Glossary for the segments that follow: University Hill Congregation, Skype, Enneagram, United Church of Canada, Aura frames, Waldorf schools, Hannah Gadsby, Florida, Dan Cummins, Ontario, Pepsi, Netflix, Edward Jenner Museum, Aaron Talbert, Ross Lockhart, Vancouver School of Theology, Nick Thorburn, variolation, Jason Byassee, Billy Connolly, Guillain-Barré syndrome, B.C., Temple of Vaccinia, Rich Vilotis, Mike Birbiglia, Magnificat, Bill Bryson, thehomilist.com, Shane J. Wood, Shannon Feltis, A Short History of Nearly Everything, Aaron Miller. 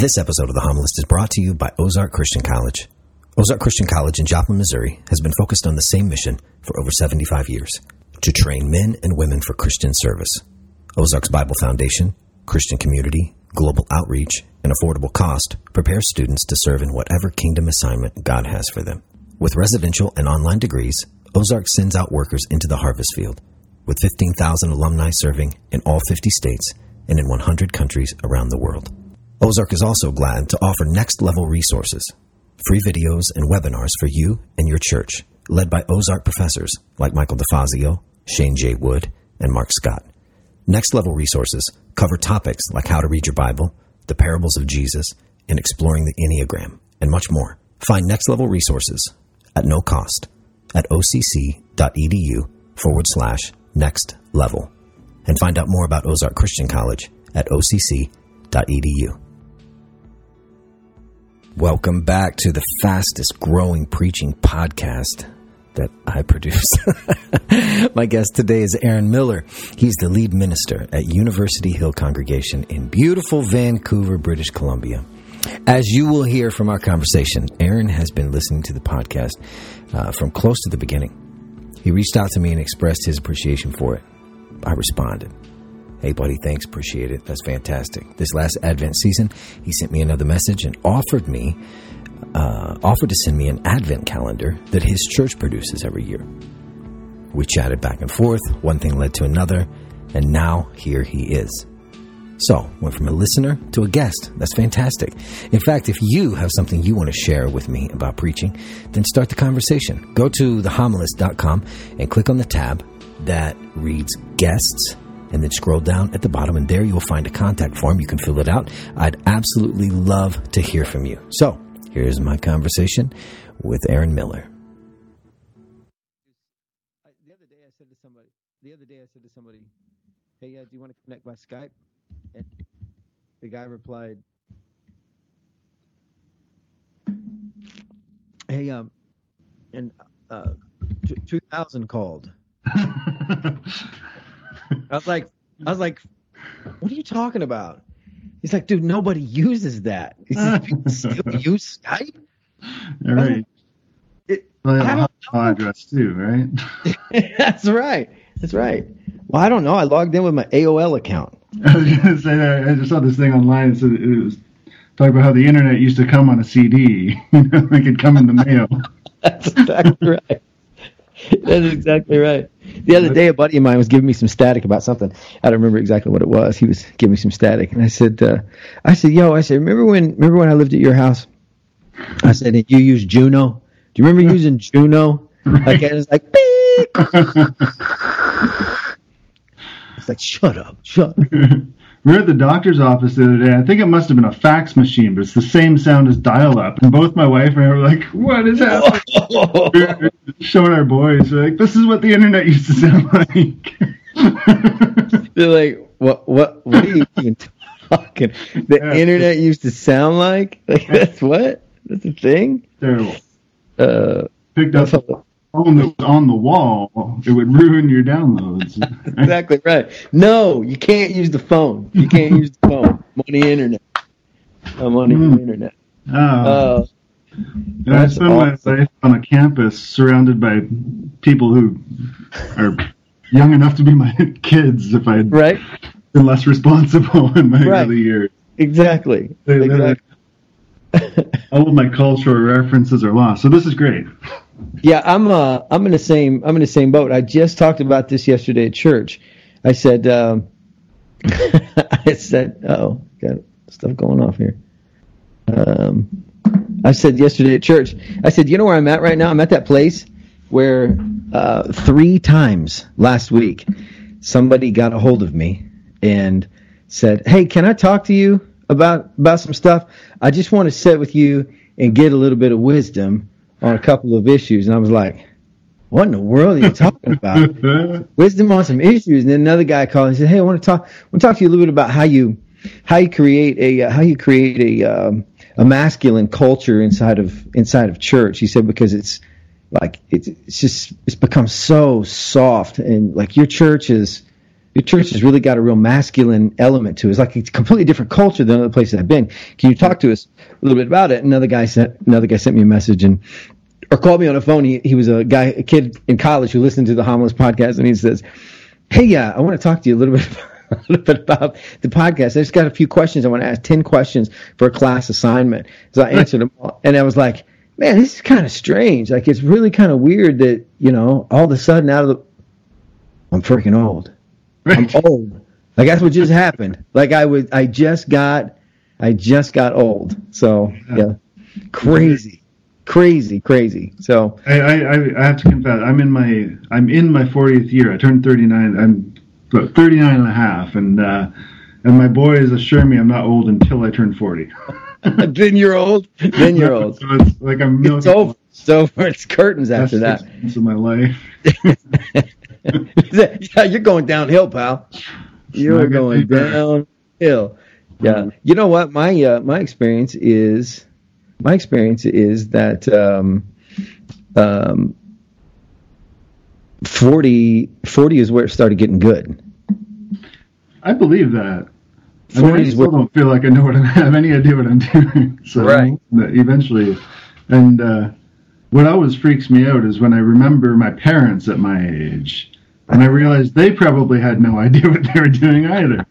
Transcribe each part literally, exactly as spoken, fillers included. This episode of The Homilist is brought to you by Ozark Christian College. Ozark Christian College in Joplin, Missouri has been focused on the same mission for over seventy-five years, to train men and women for Christian service. Ozark's Bible Foundation, Christian community, global outreach, and affordable cost prepare students to serve in whatever kingdom assignment God has for them. With residential and online degrees, Ozark sends out workers into the harvest field, with fifteen thousand alumni serving in all fifty states and in one hundred countries around the world. Ozark is also glad to offer next-level resources, free videos and webinars for you and your church, led by Ozark professors like Michael DeFazio, Shane J. Wood, and Mark Scott. Next-level resources cover topics like how to read your Bible, the parables of Jesus, and exploring the Enneagram, and much more. Find next-level resources at no cost at occ.edu forward slash next level. And find out more about Ozark Christian College at occ.edu. Welcome back to the fastest growing preaching podcast that I produce. My guest today is Aaron Miller. He's the lead minister at University Hill Congregation in beautiful Vancouver, British Columbia. As you will hear from our conversation, Aaron has been listening to the podcast uh, from close to the beginning. He reached out to me and expressed his appreciation for it. I responded, "Hey, buddy, thanks, appreciate it. That's fantastic." This last Advent season, he sent me another message and offered me Uh, offered to send me an Advent calendar that his church produces every year. We chatted back and forth, one thing led to another, and now here he is. So, went from a listener to a guest. That's fantastic. In fact, if you have something you want to share with me about preaching, then start the conversation. Go to the homilist dot com and click on the tab that reads Guests, and then scroll down at the bottom, and there you will find a contact form. You can fill it out. I'd absolutely love to hear from you. So, here's my conversation with Aaron Miller. The other day I said to somebody, the other day I said to somebody, "Hey, uh, do you want to connect by Skype?" And the guy replied, "Hey, um, and uh, t- two thousand called." I was like, I was like, "What are you talking about?" He's like, "Dude, nobody uses that." He says, "People still use Skype?" You're right. It, well, I don't know. Address too, right? That's right. That's right. Well, I don't know. I logged in with my A O L account. I was going to say that. I just saw this thing online. It said it was talking about how the internet used to come on a C D. It could come in the mail. That's exactly right. That's exactly right. The other day, a buddy of mine was giving me some static about something. I don't remember exactly what it was. He was giving me some static, and I said, uh, "I said, yo, I said, remember when, remember when I lived at your house? I said, and you used Juno. Do you remember using Juno? Like, and it's like, it's like, shut up, shut up." We were at the doctor's office the other day. I think it must have been a fax machine, but it's the same sound as dial-up. And both my wife and I were like, "What is happening?" We were showing our boys, we're like, "This is what the internet used to sound like." They're like, "What? What? What are you even talking? The yeah. internet used to sound like? Like that's what? That's a thing?" Terrible. Uh, Picked up. All- On the, on the wall, it would ruin your downloads. Right? Exactly right. No, you can't use the phone. You can't use the phone. I'm on the internet. I'm on the mm. internet. Oh. Uh, I spend awesome. my life on a campus surrounded by people who are young enough to be my kids if I had right? been less responsible in my right. early years. Exactly. They, exactly. All of my cultural references are lost. So this is great. Yeah, I'm uh, I'm in the same I'm in the same boat. I just talked about this yesterday at church. I said um, I said oh got stuff going off here. Um, I said yesterday at church. I said, "You know where I'm at right now? I'm at that place where uh, three times last week somebody got a hold of me and said, 'Hey, can I talk to you about about some stuff? I just want to sit with you and get a little bit of wisdom on a couple of issues.'" And I was like, "What in the world are you talking about? Wisdom on some issues." And then another guy called and said, "Hey, I want to talk. I want to talk to you a little bit about how you, how you create a, uh, how you create a, um, a masculine culture inside of inside of church." He said, "Because it's like it's it's just it's become so soft, and like your church is your church has really got a real masculine element to it. It's like a completely different culture than other places I've been. Can you talk to us a little bit about it? Another guy sent another guy sent me a message and or called me on the phone. He he was a guy, a kid in college who listened to the Homilist podcast, and he says, "Hey, yeah, uh, I want to talk to you a little bit about, a little bit about the podcast. I just got a few questions. I want to ask ten questions for a class assignment." So I answered them all, and I was like, "Man, this is kind of strange. Like, it's really kind of weird that, you know, all of a sudden out of the, I'm freaking old. I'm old. Like, that's what just happened. Like, I was, I just got, I just got old. So yeah, crazy." Crazy, crazy. So I, I, I have to confess, I'm in my, I'm in my fortieth year. I turned thirty-nine. I'm about thirty-nine and a half, and uh, and my boys assure me I'm not old until I turn forty. Then you're old. Then you're old. So it's like I'm milking. It's over. It's over. It's curtains after that. That's six months of my life. Yeah, you're going downhill, pal. You're going downhill. Yeah. You know what? My uh, my experience is. My experience is that um, um, forty, forty is where it started getting good. I believe that. I, mean, I still don't feel like I know what I have any idea what I'm doing. So right. Eventually, and uh, what always freaks me out is when I remember my parents at my age, and I realized they probably had no idea what they were doing either.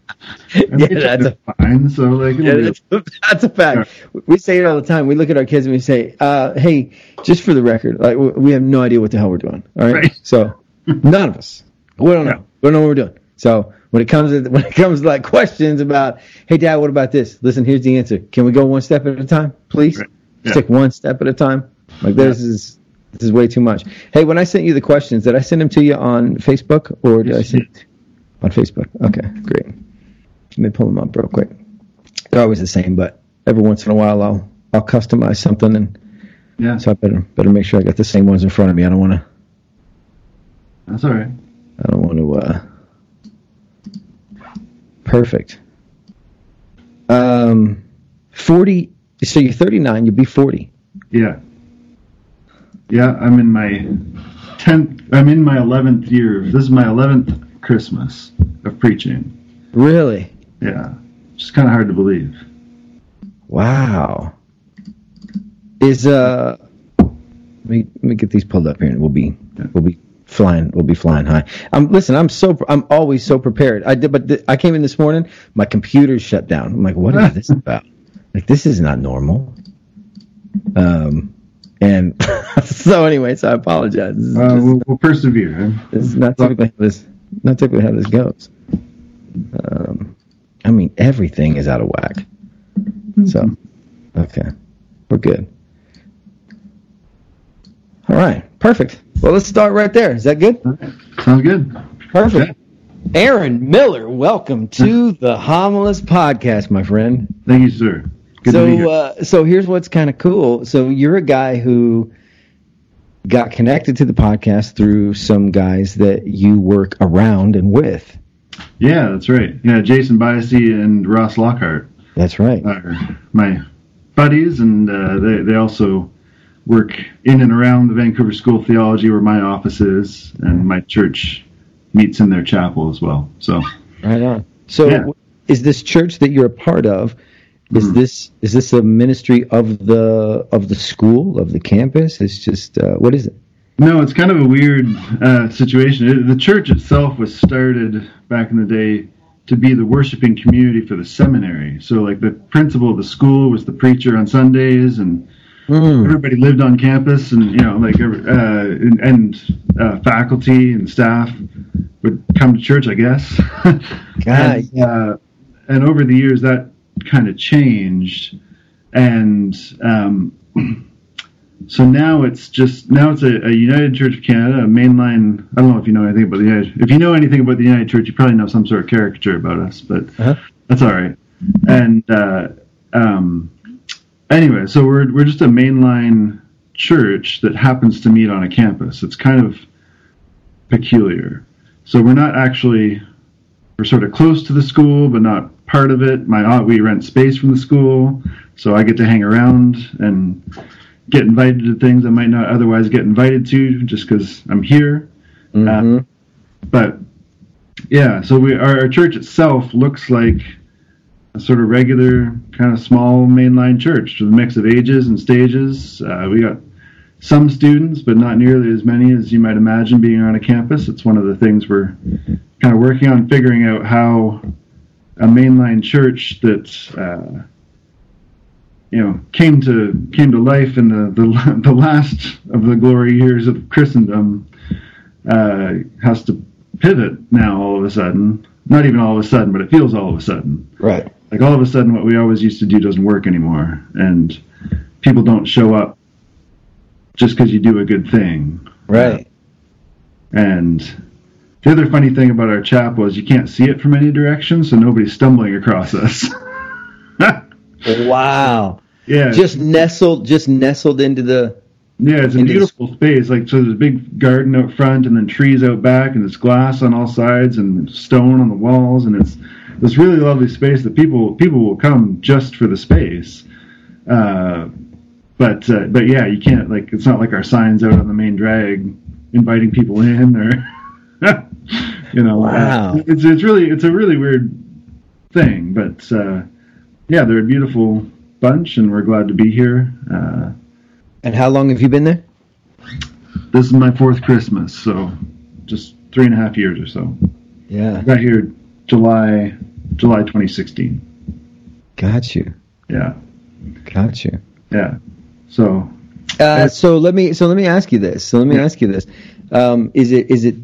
And yeah, that's a, fine, so like, yeah, that's, a, that's a fact. Yeah. We say it all the time. We look at our kids and we say, uh, hey, just for the record, like we have no idea what the hell we're doing. All right. right. So none of us. We don't know. Yeah. We don't know what we're doing. So when it comes to, when it comes to like questions about, hey, Dad, what about this? Listen, here's the answer. Can we go one step at a time, please? Right. Yeah. Stick one step at a time. Like this yeah. is... This is way too much. Hey, when I sent you the questions, did I send them to you on Facebook or did yes, I send yes. on Facebook? Okay, great. Let me pull them up real quick. They're always the same, but every once in a while I'll I'll customize something, and yeah. So I better better make sure I got the same ones in front of me. I don't want to. That's all right. I don't want to. Uh, perfect. Um, forty. So you're thirty-nine. You'll be forty. Yeah. Yeah, I'm in my tenth. I'm in my eleventh year. This is my eleventh Christmas of preaching. Really? Yeah, it's kind of hard to believe. Wow. Is uh, let me let me get these pulled up here, and we'll be we'll be flying we'll be flying high. I'm listen. I'm so I'm always so prepared. I did, but th- I came in this morning. My computer shut down. I'm like, what is this about? Like, this is not normal. Um. And so, anyway, so I apologize. Uh, just, we'll, we'll persevere. It's not typically how this, not typically how this goes. Um, I mean, everything is out of whack. So, okay, we're good. All right, perfect. Well, let's start right there. Is that good? Sounds good. Perfect. Yeah. Aaron Miller, welcome to the Homilist Podcast, my friend. Thank you, sir. Good so, here. uh, so here's what's kind of cool. So you're a guy who got connected to the podcast through some guys that you work around and with. Yeah, that's right. Yeah, Jason Byassee and Ross Lockhart. That's right. Are my buddies, and uh, they they also work in and around the Vancouver School of Theology, where my office is, and my church meets in their chapel as well. So right on. So yeah. Is this church that you're a part of? Is this is this a ministry of the of the school, of the campus? It's just, uh, what is it? No, it's kind of a weird uh, situation. It, the church itself was started back in the day to be the worshiping community for the seminary. So, like, the principal of the school was the preacher on Sundays, and mm. everybody lived on campus, and, you know, like, every, uh, and, and uh, faculty and staff would come to church, I guess. God, and, yeah. uh, and over the years, that kind of changed, and um, so now it's just now it's a, a United Church of Canada, a mainline. I don't know if you know anything about the United. If you know anything about the United Church, you probably know some sort of caricature about us, but uh-huh. that's all right. And uh, um, anyway, so we're we're just a mainline church that happens to meet on a campus. It's kind of peculiar. So we're not actually we're sort of close to the school, but not part of it. My aunt, we rent space from the school, so I get to hang around and get invited to things I might not otherwise get invited to just because I'm here. Mm-hmm. Uh, but Yeah, so we our, our church itself looks like a sort of regular, kind of small mainline church with a mix of ages and stages. Uh, we got some students, but not nearly as many as you might imagine being on a campus. It's one of the things we're kind of working on, figuring out how a mainline church that uh, you know came to came to life in the the, the last of the glory years of Christendom uh, has to pivot now all of a sudden. Not even all of a sudden, but it feels all of a sudden. Right. Like all of a sudden, what we always used to do doesn't work anymore, and people don't show up just because you do a good thing. Right. And the other funny thing about our chapel is you can't see it from any direction, so nobody's stumbling across us. Wow. Yeah. Just nestled just nestled into the... Yeah, it's a beautiful the... space. Like, so there's a big garden out front, and then trees out back, and there's glass on all sides, and stone on the walls, and it's this really lovely space that people people will come just for the space. Uh But uh, but yeah, you can't, like, it's not like our signs out on the main drag inviting people in, or you know. Wow. Uh, it's it's really it's a really weird thing, but uh, yeah, they're a beautiful bunch, and we're glad to be here. Uh, and how long have you been there? This is my fourth Christmas, so just three and a half years or so. Yeah, I got here July July twenty sixteen. Got you. Yeah. Got you. Yeah. So, uh, so let me so let me ask you this. So let me yeah. ask you this. Um, is it is it?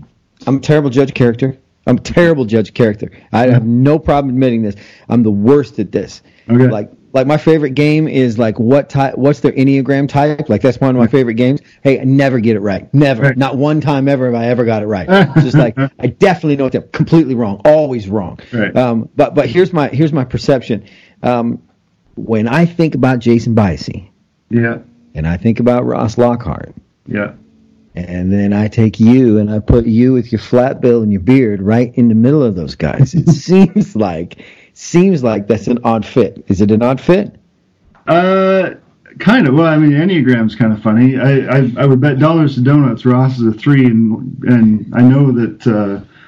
I'm a terrible judge character. I'm a terrible judge character. I yeah. have no problem admitting this. I'm the worst at this. Okay. Like like my favorite game is like what type? What's their Enneagram type? Like that's one of my favorite games. Hey, I never get it right. Never. Right. Not one time ever have I ever got it right. It's just like I definitely know what they're completely wrong. Always wrong. Right. Um. But but here's my here's my perception. Um. When I think about Jason Byassee. Yeah. And I think about Ross Lockhart. Yeah. And then I take you and I put you with your flat bill and your beard right in the middle of those guys. It seems like seems like that's an odd fit. Is it an odd fit? Uh kind of. Well, I mean, Enneagram's kind of funny. I I, I would bet dollars to donuts Ross is a three, and and I know that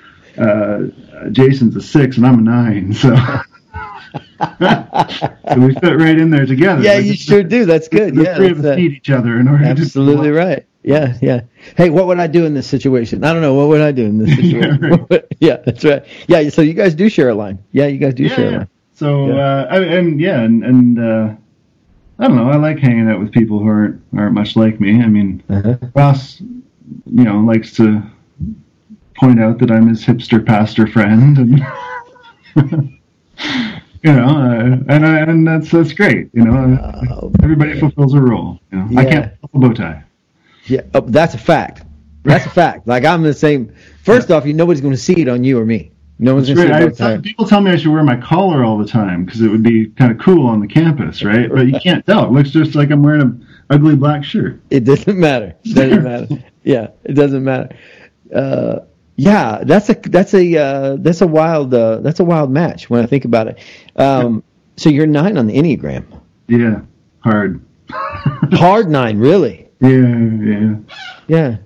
uh, uh, Jason's a six and I'm a nine, so so we fit right in there together. Yeah, like, you sure do. That's good. The yeah, three of us need each other in order absolutely to right. Yeah, yeah. Hey, what would I do in this situation? I don't know. What would I do in this situation? yeah, right. would, yeah, that's right. Yeah, so you guys do share a line. Yeah, you guys do yeah, share yeah. a line. So, yeah. Uh, I, and yeah, and, and uh, I don't know. I like hanging out with people who aren't aren't much like me. I mean, uh-huh. Ross, you know, likes to point out that I'm his hipster pastor friend. And you know, uh, and I, and that's that's great. You know, oh, everybody man. fulfills a role. You know, yeah. I can't pull a bow tie. Yeah, oh, that's a fact. That's a fact. Like I'm the same. First yeah. off, you nobody's going to see it on you or me. No one's going to see it. I, bow tie. People tell me I should wear my collar all the time because it would be kind of cool on the campus, right? But you can't tell. It looks just like I'm wearing an ugly black shirt. It doesn't matter. It doesn't matter. Yeah, it doesn't matter. Uh, Yeah, that's a that's a uh, that's a wild uh, that's a wild match when I think about it. Um, so you're nine on the Enneagram. Yeah, hard. Hard nine, really. Yeah, yeah, yeah.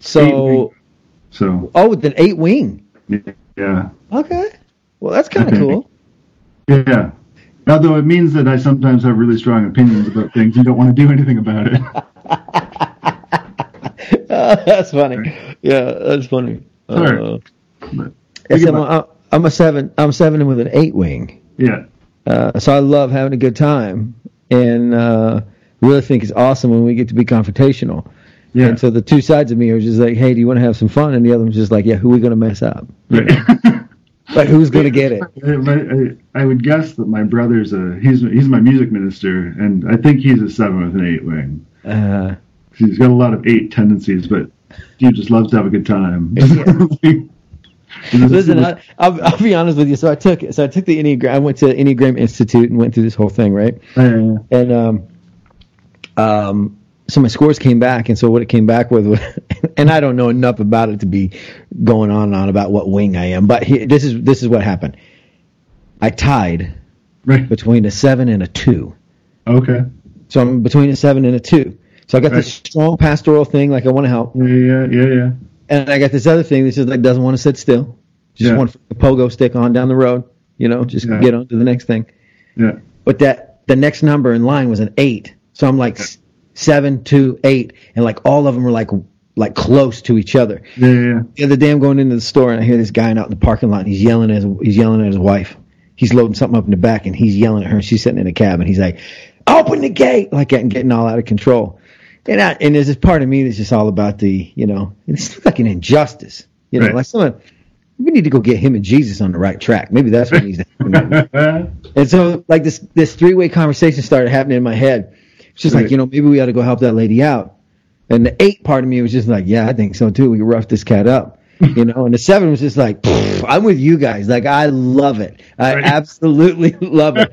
So, so oh, with an eight wing. Yeah. Okay. Well, that's kind of cool. Yeah. Although it means that I sometimes have really strong opinions about things and don't want to do anything about it. Uh, that's funny. Yeah, that's funny. Uh, yes, I'm, a, I'm a seven. I'm seven and with an eight wing. Yeah. Uh, so I love having a good time, and uh, really think it's awesome when we get to be confrontational. Yeah. And so the two sides of me are just like, "Hey, do you want to have some fun?" And the other one's just like, "Yeah, who are we gonna mess up? Right. Like, who's gonna get it?" I, I, I would guess that my brother's a he's he's my music minister, and I think he's a seven with an eight wing. Uh. He's got a lot of eight tendencies, but he just loves to have a good time. Listen, I, I'll, I'll be honest with you. So I took, so I took the Enneagram. I went to Enneagram Institute and went through this whole thing, right? Uh, and um, um, so my scores came back, and so what it came back with, was, and I don't know enough about it to be going on and on about what wing I am, but he, this is this is what happened. I tied right. between a seven and a two. Okay. So I'm between a seven and a two. So I got right. this strong pastoral thing, like I want to help. Yeah, yeah, yeah. And I got this other thing that just like doesn't want to sit still. Just yeah. one for the pogo stick on down the road, you know, just yeah. get on to the next thing. Yeah. But that the next number in line was an eight. So I'm like yeah. seven, two, eight. And like all of them were like like close to each other. Yeah, yeah. The other day I'm going into the store and I hear this guy out in the parking lot and he's yelling at his, he's yelling at his wife. He's loading something up in the back and he's yelling at her and she's sitting in the cab and he's like, open the gate, like getting, getting all out of control. And, I, and there's this part of me that's just all about the, you know, it's like an injustice. You know, right. like someone, we need to go get him and Jesus on the right track. Maybe that's what needs to happen. And so like this this three-way conversation started happening in my head. It's just right. like, you know, maybe we ought to go help that lady out. And the eight part of me was just like, yeah, I think so too. We can rough this cat up. You know, and the seven was just like, I'm with you guys. Like, I love it. I right. absolutely love it.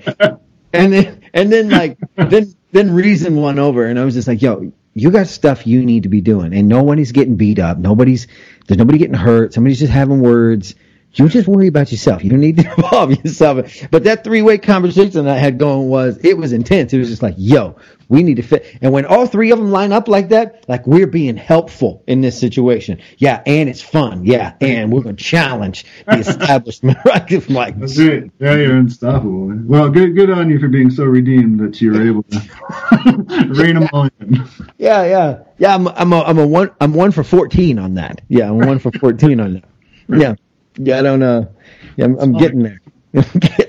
And then, and then like, then, then reason won over. And I was just like, yo, you got stuff you need to be doing. And no one is getting beat up. Nobody's, there's nobody getting hurt. Somebody's just having words. You just worry about yourself. You don't need to involve yourself. But that three-way conversation I had going was, it was intense. It was just like, yo, we need to fit. And when all three of them line up like that, like we're being helpful in this situation. Yeah, and it's fun. Yeah, and we're going to challenge the establishment. Right? Like, that's it. Yeah, you're unstoppable. Man. Well, good good on you for being so redeemed that you were able to rein them all in. Yeah, yeah. Yeah, I'm, I'm, a, I'm, a one, I'm one for fourteen on that. Yeah, I'm one for fourteen on that. Yeah. Yeah, I don't know. Yeah, I'm, I'm getting there.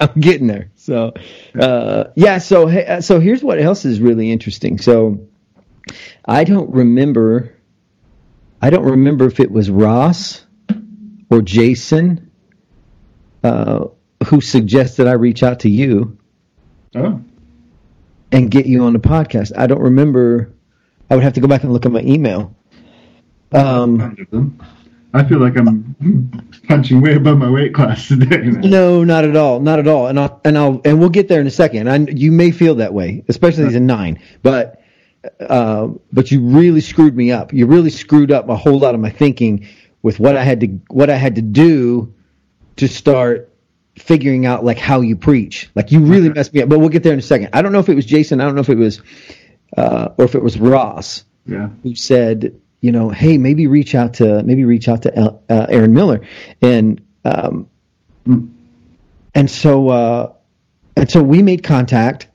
I'm getting there. So, uh, yeah. So, hey, so here's what else is really interesting. So, I don't remember. I don't remember if it was Ross or Jason uh, who suggested I reach out to you. Oh. And get you on the podcast. I don't remember. I would have to go back and look at my email. Um. I feel like I'm punching way above my weight class today. Man. No, not at all, not at all. And I'll, and I'll, and we'll get there in a second. I, you may feel that way, especially as a nine. But, uh, but you really screwed me up. You really screwed up a whole lot of my thinking with what I had to, what I had to do to start figuring out like how you preach. Like you really messed me up. But we'll get there in a second. I don't know if it was Jason. I don't know if it was, uh, or if it was Ross. Yeah. Who said, you know, hey, maybe reach out to maybe reach out to uh, Aaron Miller, and um, and so uh, and so we made contact,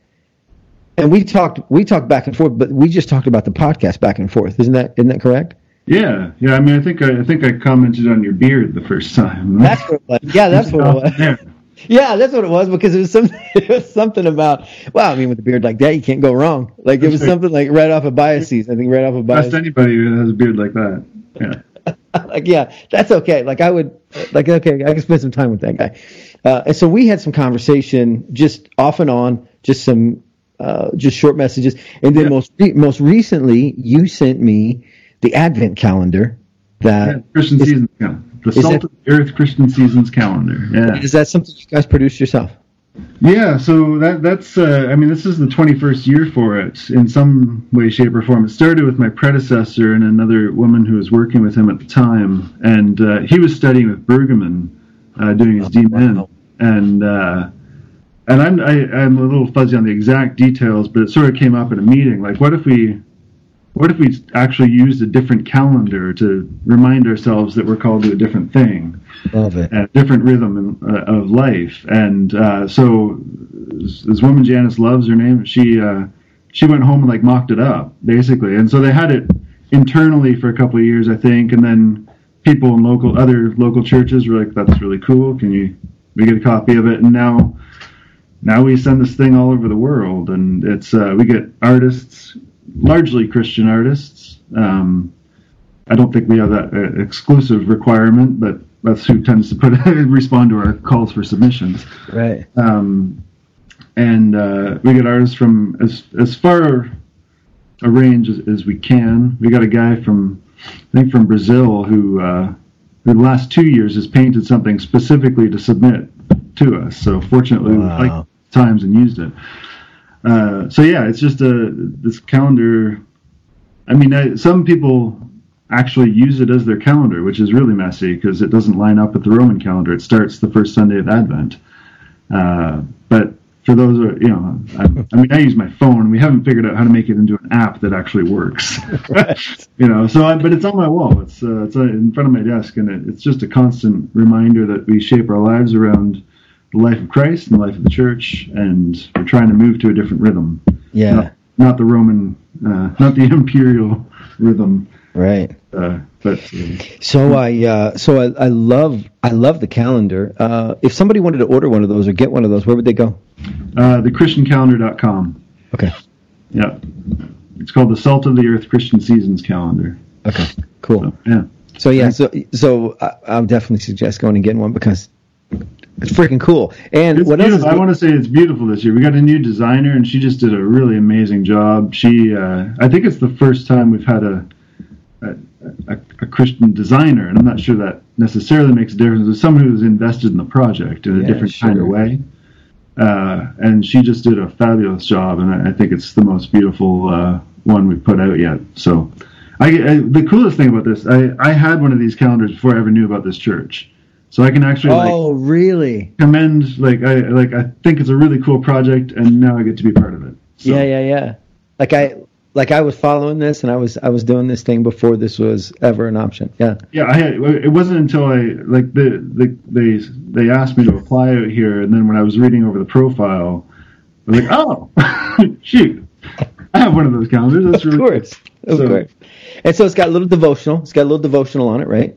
and we talked we talked back and forth, but we just talked about the podcast back and forth. Isn't that isn't that correct? Yeah, yeah. I mean, I think I, I think I commented on your beard the first time. That's what it was. Yeah, that's what it was. Yeah. Yeah, that's what it was, because it was something, it was something about, well, I mean, with a beard like that, you can't go wrong. Like, it was something like right off of Byassee. I think right off of Byassee. Ask anybody who has a beard like that. Yeah. Like, yeah, that's okay. Like, I would, like, okay, I can spend some time with that guy. Uh, and so we had some conversation just off and on, just some, uh, just short messages. And then yeah. most re- most recently, you sent me the Advent calendar. That yeah, Christian Seasons Calendar. The Salt of the Earth Christian Seasons Calendar. Yeah. Is that something you guys produced yourself? Yeah, so that that's, uh, I mean, this is the twenty-first year for it in some way, shape, or form. It started with my predecessor and another woman who was working with him at the time. And uh, he was studying with Bergman, uh, doing his D-Min. And, uh, and I'm, I, I'm a little fuzzy on the exact details, but it sort of came up at a meeting. Like, what if we... What if we actually used a different calendar to remind ourselves that we're called to a different thing, Love it. a different rhythm in, uh, of life? And uh, so this woman, Janice Loves, her name, she uh, she went home and like mocked it up, basically. And so they had it internally for a couple of years, I think, and then people in local other local churches were like, "That's really cool. Can you we get a copy of it?" And now now we send this thing all over the world, and it's uh, we get artists. Largely Christian artists. Um, I don't think we have that uh, exclusive requirement, but that's who tends to put respond to our calls for submissions. Right. Um, and uh, we get artists from as as far a range as, as we can. We got a guy from I think from Brazil who uh, who the last two years has painted something specifically to submit to us. So fortunately, wow. we liked times and used it. Uh, so yeah, it's just a this calendar. I mean, I, some people actually use it as their calendar, which is really messy because it doesn't line up with the Roman calendar. It starts the first Sunday of Advent. Uh, but for those who are, you know, I, I mean, I use my phone. We haven't figured out how to make it into an app that actually works. Right. You know, so I, but it's on my wall. It's uh, it's in front of my desk, and it, it's just a constant reminder that we shape our lives around the life of Christ and the life of the church, and we're trying to move to a different rhythm. Yeah, not, not the Roman, uh, not the imperial rhythm. Right. Uh, but uh, so I uh, so I, I love I love the calendar. Uh, if somebody wanted to order one of those or get one of those, where would they go? Uh, the christian calendar dot com. Okay. Yeah. It's called the Salt of the Earth Christian Seasons Calendar. Okay. Cool. So, yeah. So yeah. So so I, I'll definitely suggest going and getting one because it's freaking cool. And it's what beautiful. else? I want to say it's beautiful this year. We got a new designer, and she just did a really amazing job. She uh, I think it's the first time we've had a A, a, a Christian designer, and I'm not sure that necessarily makes a difference. There's someone who's invested in the project in a yeah, different sure. kind of way, uh, and she just did a fabulous job, and I, I think it's the most beautiful uh, one we've put out yet. So I, I, the coolest thing about this, I, I had one of these calendars before I ever knew about this church, so I can actually oh, like, really? commend, like I, like I think it's a really cool project, and now I get to be part of it. So, yeah, yeah, yeah. Like I... Like I was following this, and I was I was doing this thing before this was ever an option. Yeah. Yeah, I had, it wasn't until I like the, the they they asked me to apply out here, and then when I was reading over the profile, I was like, oh, shoot, I have one of those calendars. That's of really course, cool. of so, course. And so it's got a little devotional. It's got a little devotional on it, right?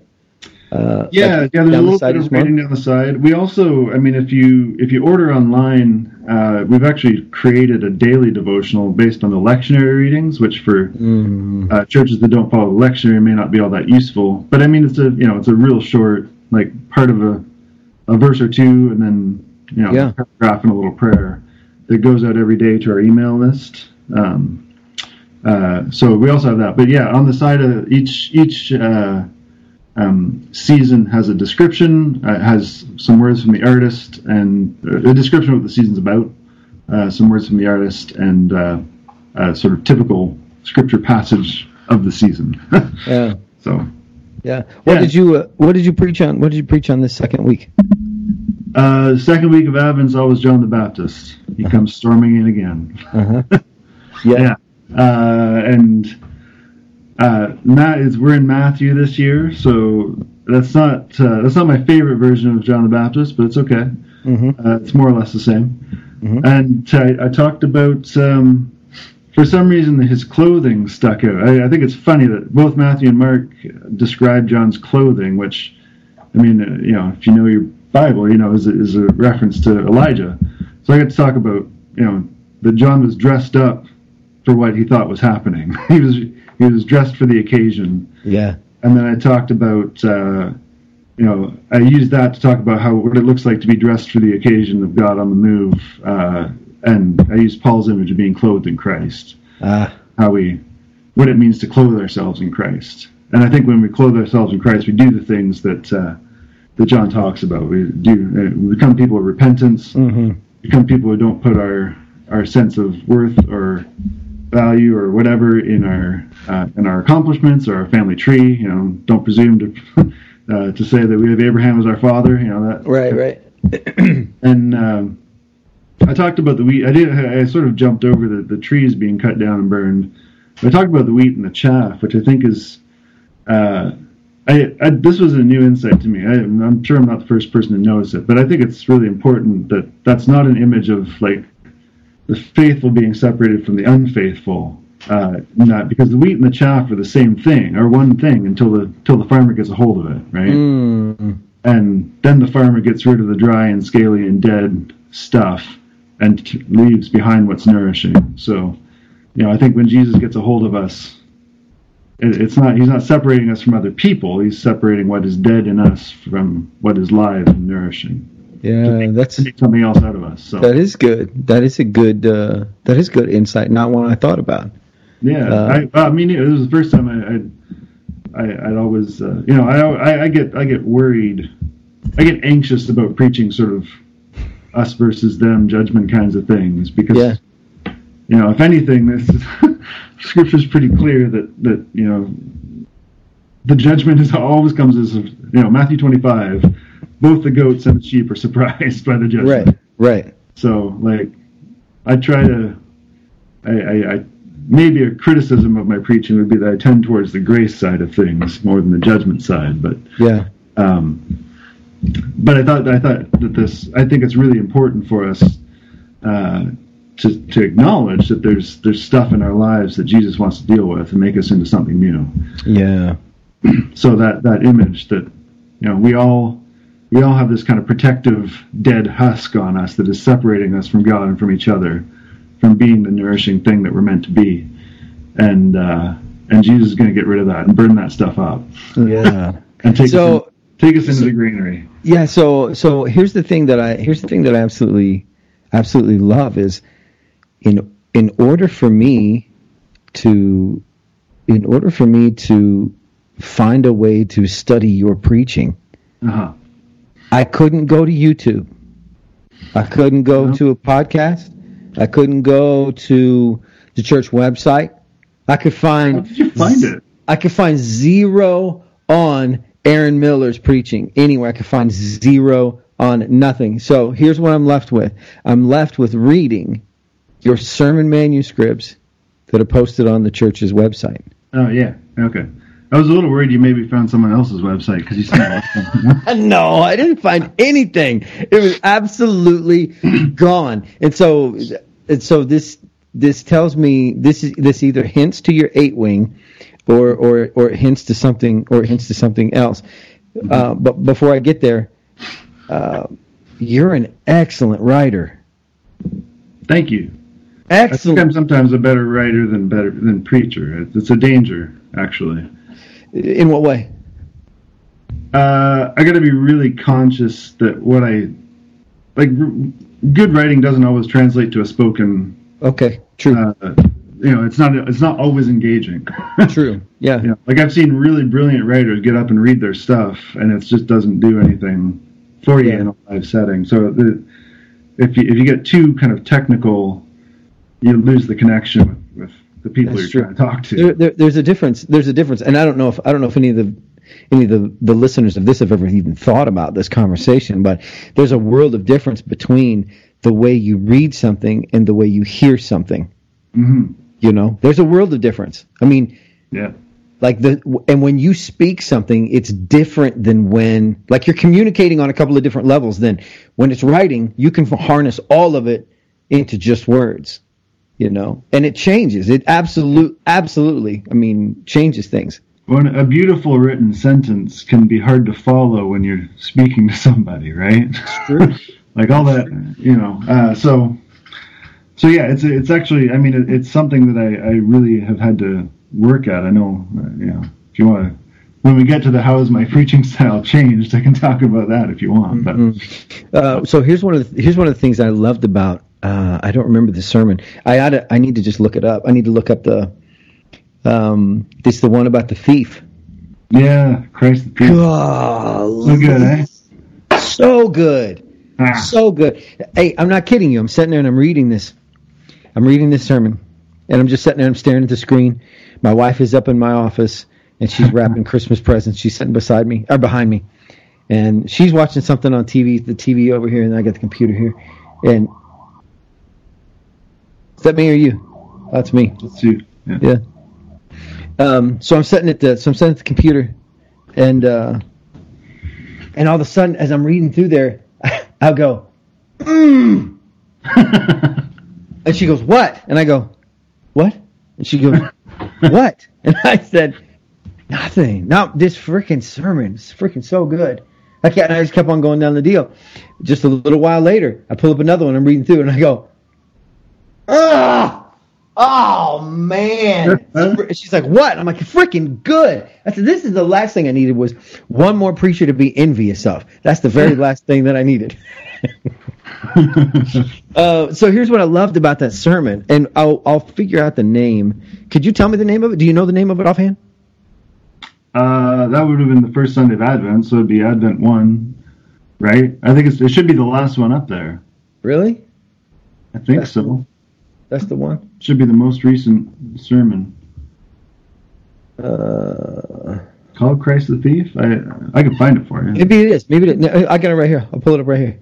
Uh, yeah, like yeah. There's a little bit of reading down the side. We also, I mean, if you if you order online, uh, we've actually created a daily devotional based on the lectionary readings, which for mm. uh, churches that don't follow the lectionary may not be all that useful. But I mean, it's a you know, it's a real short, like part of a, a verse or two, and then you know, yeah. a paragraph and a little prayer that goes out every day to our email list. Um, uh, so we also have that. But yeah, on the side of each each. Uh, Um, season has a description, uh, has some words from the artist, and uh, a description of what the season's about, uh, some words from the artist, and uh, a sort of typical scripture passage of the season. yeah. So. Yeah. What yeah. did you uh, What did you preach on? What did you preach on this second week? Uh, second week of Advent's always John the Baptist. He uh-huh. comes storming in again. uh-huh. Yeah. yeah. Uh, and. Uh, Matt is we're in Matthew this year, so that's not uh, that's not my favorite version of John the Baptist, but it's okay. Mm-hmm. Uh, it's more or less the same. Mm-hmm. And I, I talked about um, for some reason his clothing stuck out. I, I think it's funny that both Matthew and Mark describe John's clothing, which I mean, uh, you know, if you know your Bible, you know, is a, is a reference to Elijah. So I got to talk about you know that John was dressed up for what he thought was happening. he was. He was dressed for the occasion. Yeah. And then I talked about, uh, you know, I used that to talk about how what it looks like to be dressed for the occasion of God on the move. Uh, and I used Paul's image of being clothed in Christ. Ah. How we, what it means to clothe ourselves in Christ. And I think when we clothe ourselves in Christ, we do the things that uh, that John talks about. We do uh, we become people of repentance. Mm-hmm. Become people who don't put our our sense of worth or value or whatever in our uh, in our accomplishments or our family tree. You know, don't presume to uh, to say that we have Abraham as our father. You know that. Right, right. And um, I talked about the wheat. I did. I sort of jumped over the, the trees being cut down and burned. But I talked about the wheat and the chaff, which I think is. Uh, I, I this was a new insight to me. I, I'm sure I'm not the first person to notice it, but I think it's really important that that's not an image of like. The faithful being separated from the unfaithful, uh, not because the wheat and the chaff are the same thing, or one thing until the until the farmer gets a hold of it, right? Mm. And then the farmer gets rid of the dry and scaly and dead stuff and t- leaves behind what's nourishing. So, you know, I think when Jesus gets a hold of us, it, it's not he's not separating us from other people. He's separating what is dead in us from what is live and nourishing. Yeah, make, that's something else out of us. So. That is good. That is a good. Uh, that is good insight. Not one I thought about. Yeah, uh, I, I mean, it was the first time I, I, I I'd always, uh, you know, I, I get, I get worried, I get anxious about preaching sort of us versus them judgment kinds of things because, yeah. you know, if anything, this is, Scripture's pretty clear that that you know, the judgment is always comes as you know Matthew twenty-five. Both the goats and the sheep are surprised by the judgment. Right, right. So, like, I try to, I, I, I maybe a criticism of my preaching would be that I tend towards the grace side of things more than the judgment side. But yeah, um, but I thought I thought that this, I think it's really important for us uh, to to acknowledge that there's there's stuff in our lives that Jesus wants to deal with and make us into something new. Yeah. So that, that image that, you know, we all we all have this kind of protective dead husk on us that is separating us from God and from each other, from being the nourishing thing that we're meant to be, and uh, and Jesus is going to get rid of that and burn that stuff up. Yeah, and take so, us in, take us into so, the greenery. Yeah. So so here's the thing that I here's the thing that I absolutely absolutely love is in in order for me to in order for me to find a way to study your preaching. Uh-huh. I couldn't go to YouTube. I couldn't go no. to a podcast. I couldn't go to the church website. I could find. How did you find it? I could find zero on Aaron Miller's preaching anywhere. I could find zero on nothing. So here's what I'm left with. I'm left with reading your sermon manuscripts that are posted on the church's website. Oh yeah. Okay. I was a little worried you maybe found someone else's website because you said no, I didn't find anything. It was absolutely gone. And so, and so this this tells me this is this either hints to your eight wing, or or or hints to something or hints to something else. Uh, but before I get there, uh, you're an excellent writer. Thank you. Excellent. I think I'm sometimes a better writer than better than preacher. It's a danger, actually. In what way? Uh, I got to be really conscious that what I like. R- good writing doesn't always translate to a spoken. Okay, true. Uh, you know, it's not. It's not always engaging. True. Yeah. You know, like I've seen really brilliant writers get up and read their stuff, and it just doesn't do anything for you yeah. in a live setting. So the, if you if you get too kind of technical, you lose the connection with. with the people That's you're true. trying to talk to. There, there, there's a difference. There's a difference, and I don't know if I don't know if any of the any of the, the listeners of this have ever even thought about this conversation. But there's a world of difference between the way you read something and the way you hear something. Mm-hmm. You know, there's a world of difference. I mean, yeah, like the and when you speak something, it's different than when like you're communicating on a couple of different levels. Then when it's writing, you can harness all of it into just words. You know, and it changes. It absolute, absolutely, I mean, changes things. When a beautiful written sentence can be hard to follow when you're speaking to somebody, right? It's true. Like all that, you know. Uh, so, so yeah, it's it's actually, I mean, it, it's something that I, I really have had to work at. I know, uh, you know, if you want to, when we get to the how has my preaching style changed, I can talk about that if you want. But mm-hmm. uh, so here's one of the, here's one of the things I loved about. Uh, I don't remember the sermon. I ought to, I need to just look it up. I need to look up the. Um, this the one about the thief. Yeah, Christ the thief. God, so good, eh? So good, ah. so good. Hey, I'm not kidding you. I'm sitting there and I'm reading this. I'm reading this sermon, and I'm just sitting there. I'm staring at the screen. My wife is up in my office, and she's wrapping Christmas presents. She's sitting beside me or behind me, and she's watching something on T V. The T V over here, and I got the computer here, and. Is that me or you? That's me. That's you. Yeah. yeah. Um, so I'm sitting at the so I'm sitting at the computer, and uh, and all of a sudden, as I'm reading through there, I'll go, mm. and she goes, "What?" And I go, "What?" And she goes, "What?" And I said, "Nothing. Not this freaking sermon. It's freaking so good." I can't. I just kept on going down the deal. Just a little while later, I pull up another one. I'm reading through, and I go. Oh, oh man. She's like, what? I'm like, freaking good. I said, this is the last thing I needed was one more preacher to be envious of. That's the very last thing that I needed. uh, so here's what I loved about that sermon, and I'll, I'll figure out the name. Could you tell me the name of it? Do you know the name of it offhand? Uh, that would have been the first Sunday of Advent, so it would be Advent one, right? I think it's, it should be the last one up there. Really? I think That's- so. That's the one. Should be the most recent sermon. Uh, Call Christ the Thief? I I can find it for you. Maybe it is. Maybe it is. No, I got it right here. I'll pull it up right here.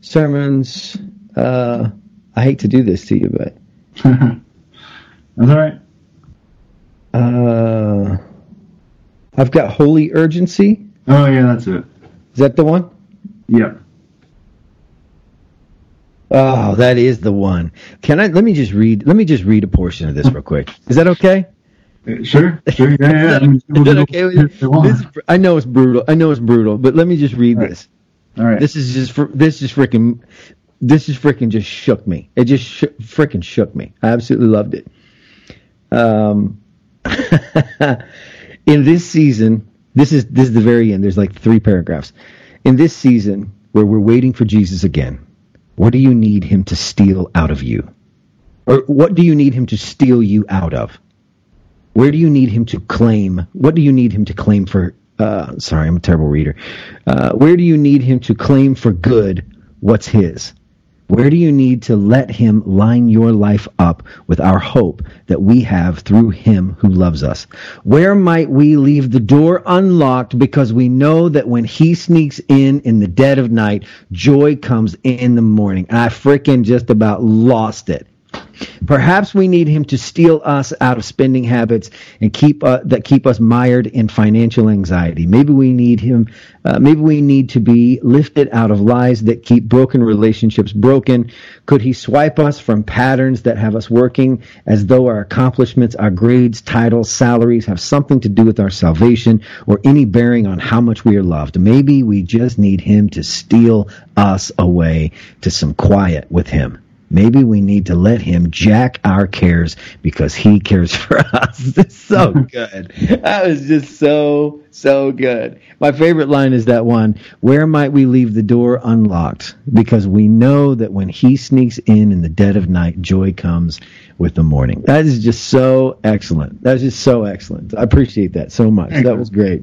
Sermons. Uh, I hate to do this to you, but that's all right. Uh, I've got holy urgency. Oh yeah, that's it. Is that the one? Yeah. Oh, that is the one. Can I? Let me just read. Let me just read a portion of this real quick. Is that okay? Sure, sure. Yeah, yeah. I mean, is that okay with you? This is, I know it's brutal. I know it's brutal, but let me just read All this. Right. All right. This is just. Fr- this is freaking. This is freaking just shook me. It just sh- freaking shook me. I absolutely loved it. Um, in this season, this is this is the very end. There's like three paragraphs. In this season, where we're waiting for Jesus again, what do you need him to steal out of you? Or what do you need him to steal you out of? Where do you need him to claim? What do you need him to claim for? Uh, sorry, I'm a terrible reader. Uh, where do you need him to claim for good what's his? Where do you need to let him line your life up with our hope that we have through him who loves us? Where might we leave the door unlocked because we know that when he sneaks in in the dead of night, joy comes in the morning? I freaking just about lost it. Perhaps we need him to steal us out of spending habits and keep uh, that keep us mired in financial anxiety. Maybe we need him. Uh, maybe we need to be lifted out of lies that keep broken relationships broken. Could he swipe us from patterns that have us working as though our accomplishments, our grades, titles, salaries have something to do with our salvation or any bearing on how much we are loved? Maybe we just need him to steal us away to some quiet with him. Maybe we need to let him jack our cares because he cares for us. It's so good. That was just so, so good. My favorite line is that one, where might we leave the door unlocked? Because we know that when he sneaks in in the dead of night, joy comes with the morning. That is just so excellent. That is just so excellent. I appreciate that so much. That was great.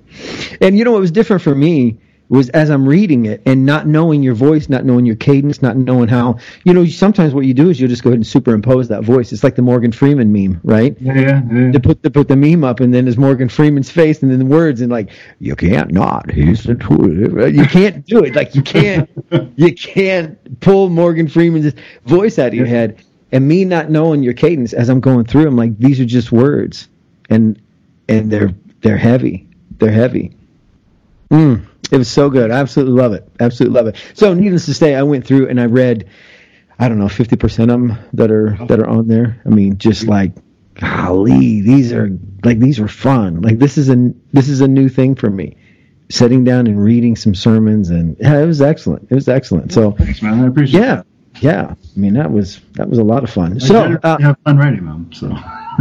And you know what was different for me was as I'm reading it and not knowing your voice, not knowing your cadence, not knowing how, you know, sometimes what you do is you'll just go ahead and superimpose that voice. It's like the Morgan Freeman meme, right? Yeah, yeah, yeah. They put, they put the meme up and then there's Morgan Freeman's face and then the words and like, you can't not, he's the truth. You can't do it. Like you can't, you can't pull Morgan Freeman's voice out of your head. And me not knowing your cadence as I'm going through, I'm like, these are just words. And, and they're, they're heavy. They're heavy. Mm. It was so good. I absolutely love it. Absolutely love it. So, needless to say, I went through and I read, I don't know, fifty percent of them that are that are on there. I mean, just like, golly, these are like these are fun. Like this is a this is a new thing for me. Sitting down and reading some sermons, and yeah, it was excellent. It was excellent. So, thanks, man. I appreciate it. Yeah, yeah. I mean, that was that was a lot of fun. I so, uh, have fun writing, man. So,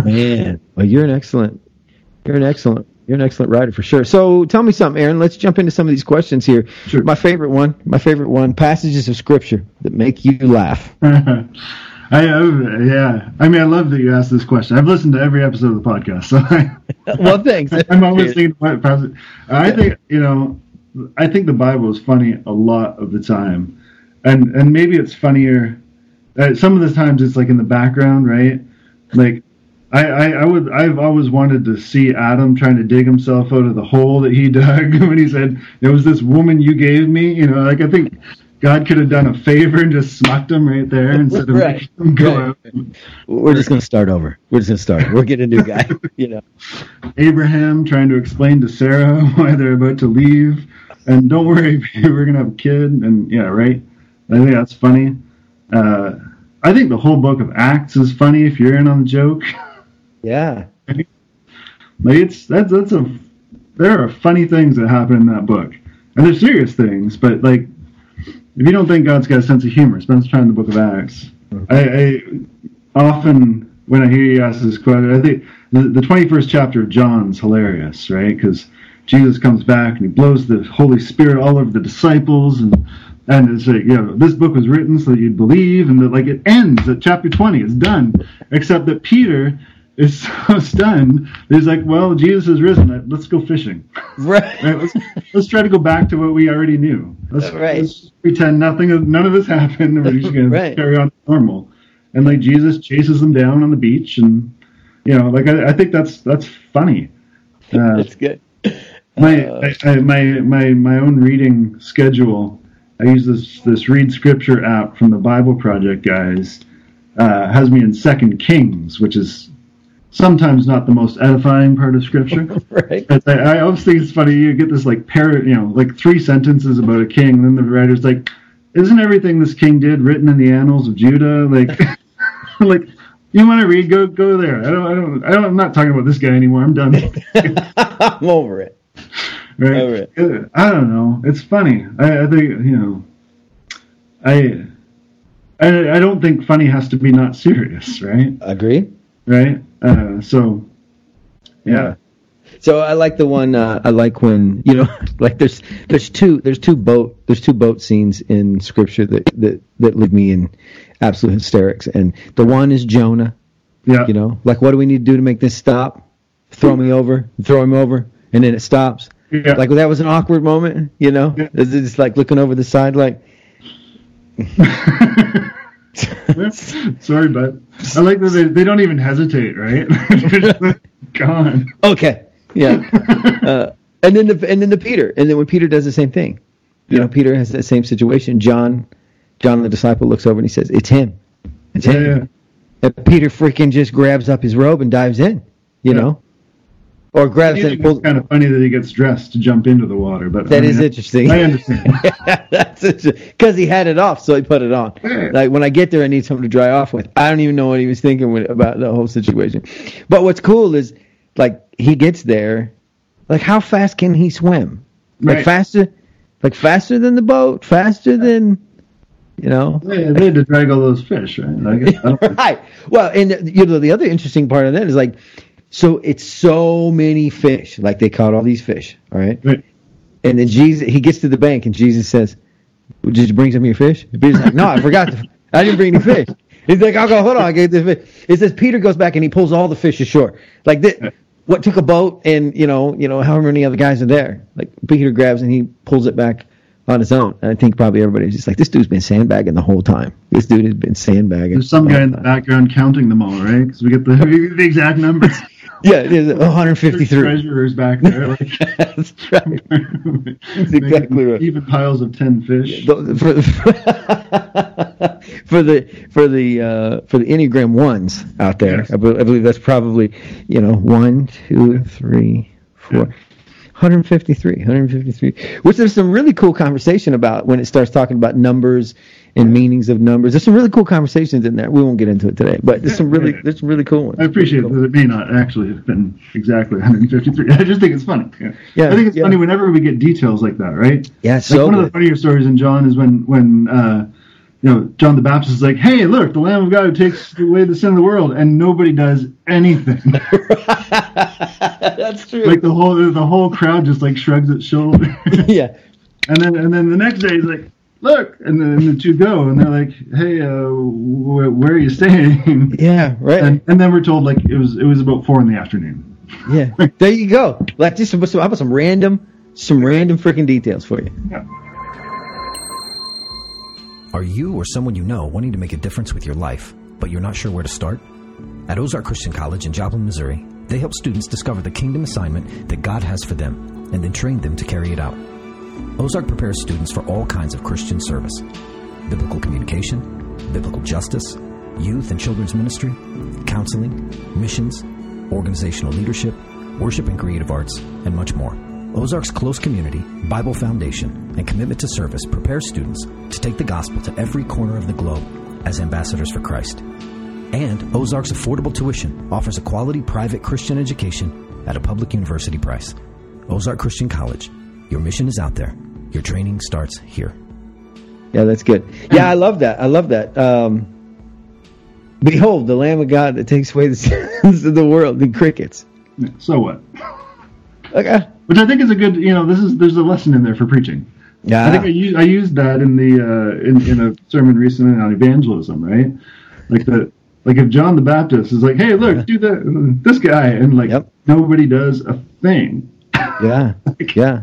man, well, you're an excellent, you're an excellent. You're an excellent writer for sure. So tell me something, Aaron. Let's jump into some of these questions here. Sure. My favorite one, my favorite one, passages of Scripture that make you laugh. I, I, yeah. I mean, I love that you asked this question. I've listened to every episode of the podcast. So I, well, thanks. I, I'm always thinking about passages. I yeah. think, you know, I think the Bible is funny a lot of the time. And, and maybe it's funnier. Uh, some of the times it's like in the background, right? Like, I, I, I would I've always wanted to see Adam trying to dig himself out of the hole that he dug when he said, there was this woman you gave me, you know, like I think God could have done a favor and just smacked him right there instead of right. making him go out. We're just gonna start over. We're just gonna start. We'll get a new guy. You know. Abraham trying to explain to Sarah why they're about to leave. And don't worry, we're gonna have a kid, and yeah, right? I think that's funny. Uh, I think the whole book of Acts is funny if you're in on the joke. Yeah, like it's that's that's a there are funny things that happen in that book, and they're serious things. But like, if you don't think God's got a sense of humor, spend some time in the Book of Acts. Okay. I, I often when I hear you ask this question, I think the, the twenty-first chapter of John's hilarious, right? Because Jesus comes back and he blows the Holy Spirit all over the disciples, and and it's like, you know, this book was written so that you'd believe, and that like it ends at chapter twenty, it's done, except that Peter is so stunned. He's like, well, Jesus has risen. Let's go fishing. Right. right let's, let's try to go back to what we already knew. Let's, right. let's pretend nothing, none of this happened. And we're just going right. to carry on normal. And like Jesus chases them down on the beach. And, you know, like, I, I think that's, that's funny. Uh, that's good. Uh, my, I, I, my, my, my own reading schedule. I use this, this Read Scripture app from the Bible Project guys. uh, has me in Second Kings, which is sometimes not the most edifying part of Scripture. Right. But I, I always think it's funny. You get this like pair, you know, like three sentences about a king, then the writer's like, "Isn't everything this king did written in the annals of Judah?" Like, like. You want to read? Go, go there. I don't, I don't, I don't. I'm not talking about this guy anymore. I'm done. I'm over it. Right? Over it. I don't know. It's funny. I, I think you know. I, I, I don't think funny has to be not serious, right? Agree. Right. Uh, so, yeah. yeah. So I like the one. Uh, I like when you know, like there's, there's two, there's two boat, there's two boat scenes in Scripture that that that leave me in absolute hysterics, and the one is Jonah. Yeah. You know, like what do we need to do to make this stop? Throw me over, throw him over, and then it stops. Yeah. Like well, that was an awkward moment, you know. Yeah. It's just like looking over the side, like. Sorry, but I like that they they don't even hesitate, right? They're just like, gone. Okay. Yeah. Uh, and then the and then the Peter, and then when Peter does the same thing, you yeah. know, Peter has that same situation. John. John the disciple looks over and he says, "It's him. It's yeah, him." Yeah. And Peter freaking just grabs up his robe and dives in, you yeah. know, or grabs it. It's kind of funny that he gets dressed to jump into the water, but that I mean, is interesting. I understand. Yeah, that's because he had it off, so he put it on. Yeah. Like when I get there, I need something to dry off with. I don't even know what he was thinking with, about the whole situation. But what's cool is, like, he gets there. Like, how fast can he swim? Like right. faster, like faster than the boat, faster than. You know, they, they had to drag all those fish, right? I guess, I don't right. Well, and you know, the other interesting part of that is like, so it's so many fish. Like they caught all these fish, all right? right. And then Jesus, he gets to the bank, and Jesus says, "Did you bring some of your fish?" And Peter's like, "No, I forgot. To, I didn't bring any fish." He's like, "I'll go. Hold on, I gave this fish." It says Peter goes back and he pulls all the fish ashore. Like this, right. what took a boat, and you know, you know, however many other guys are there. Like Peter grabs and he pulls it back on his own. And I think probably everybody's just like, this dude's been sandbagging the whole time. This dude has been sandbagging. There's some the guy in the time. background counting them all, right? Because we get the, the exact numbers. Yeah, there's one hundred fifty-three. There's treasurers back there. Like, that's right. That's exactly right. Even piles of ten fish. Yeah, the, for, the, for the for the uh, for the Enneagram ones out there, yes. I, be, I believe that's probably you know one, two, three, four. Yeah. one hundred fifty-three, one hundred fifty-three, which there's some really cool conversation about when it starts talking about numbers and meanings of numbers. There's some really cool conversations in there. We won't get into it today, but there's some really there's some really cool ones. I appreciate really cool. that it may not actually have been exactly one hundred fifty-three. I just think it's funny. Yeah. yeah I think it's yeah. funny whenever we get details like that, right? Yeah, like so one good. of the funnier stories in John is when, when uh, you know, John the Baptist is like, "Hey, look, the Lamb of God who takes away the sin of the world," and nobody does anything. That's true. Like the whole the whole crowd just like shrugs its shoulders. Yeah. And then and then the next day he's like, "Look," and then and the two go and they're like, "Hey, uh, wh- where are you staying?" Yeah, right. And, and then we're told like it was it was about four in the afternoon. Yeah. There you go. Like just some, how about some random some random freaking details for you. Yeah. Are you or someone you know wanting to make a difference with your life, but you're not sure where to start? At Ozark Christian College in Joplin, Missouri, they help students discover the kingdom assignment that God has for them and then train them to carry it out. Ozark prepares students for all kinds of Christian service: biblical communication, biblical justice, youth and children's ministry, counseling, missions, organizational leadership, worship and creative arts, and much more. Ozark's close community, Bible foundation, and commitment to service prepares students to take the gospel to every corner of the globe as ambassadors for Christ. And Ozark's affordable tuition offers a quality private Christian education at a public university price. Ozark Christian College. Your mission is out there. Your training starts here. Yeah, that's good. Yeah, I love that. I love that. Um, Behold, the Lamb of God that takes away the sins of the world. The crickets. So what? Okay. Which I think is a good, you know, this is there's a lesson in there for preaching. Yeah. I think I used, I used that in the uh, in, in a sermon recently on evangelism, right? Like the... Like if John the Baptist is like, "Hey, look, do the this guy," and like yep. nobody does a thing. Yeah, like, yeah.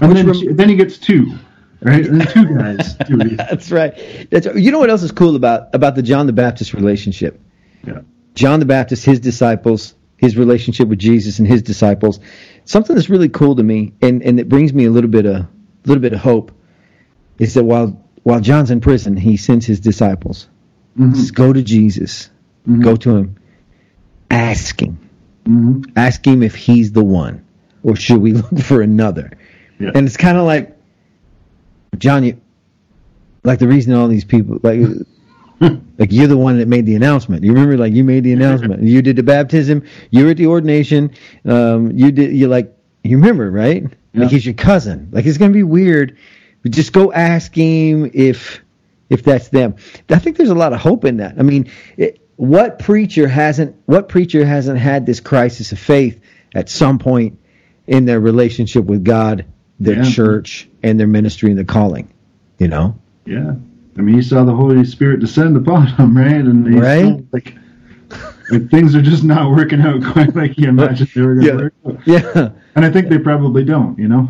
And then, rem- then he gets two, right? And then two guys. Two That's right. That's you know what else is cool about about the John the Baptist relationship? Yeah. John the Baptist, his disciples, his relationship with Jesus and his disciples. Something that's really cool to me, and, and it brings me a little bit of little bit of hope, is that while while John's in prison, he sends his disciples. Mm-hmm. Just go to Jesus. Mm-hmm. Go to him. Ask him. Mm-hmm. Ask him if he's the one, or should we look for another? Yeah. And it's kind of like, John, you, like the reason all these people, like, like you're the one that made the announcement. You remember, like you made the announcement. You did the baptism. You were at the ordination. Um, you did. You like. You remember, right? Yeah. Like he's your cousin. Like it's gonna be weird. But just go ask him if if that's them. I think there's a lot of hope in that. I mean, it, what preacher hasn't? What preacher hasn't had this crisis of faith at some point in their relationship with God, their yeah. church, and their ministry and their calling? You know. Yeah. I mean, he saw the Holy Spirit descend upon him, right? And he's right? Like, like things are just not working out quite like he imagined they were going to work out. Yeah. And I think they probably don't, you know?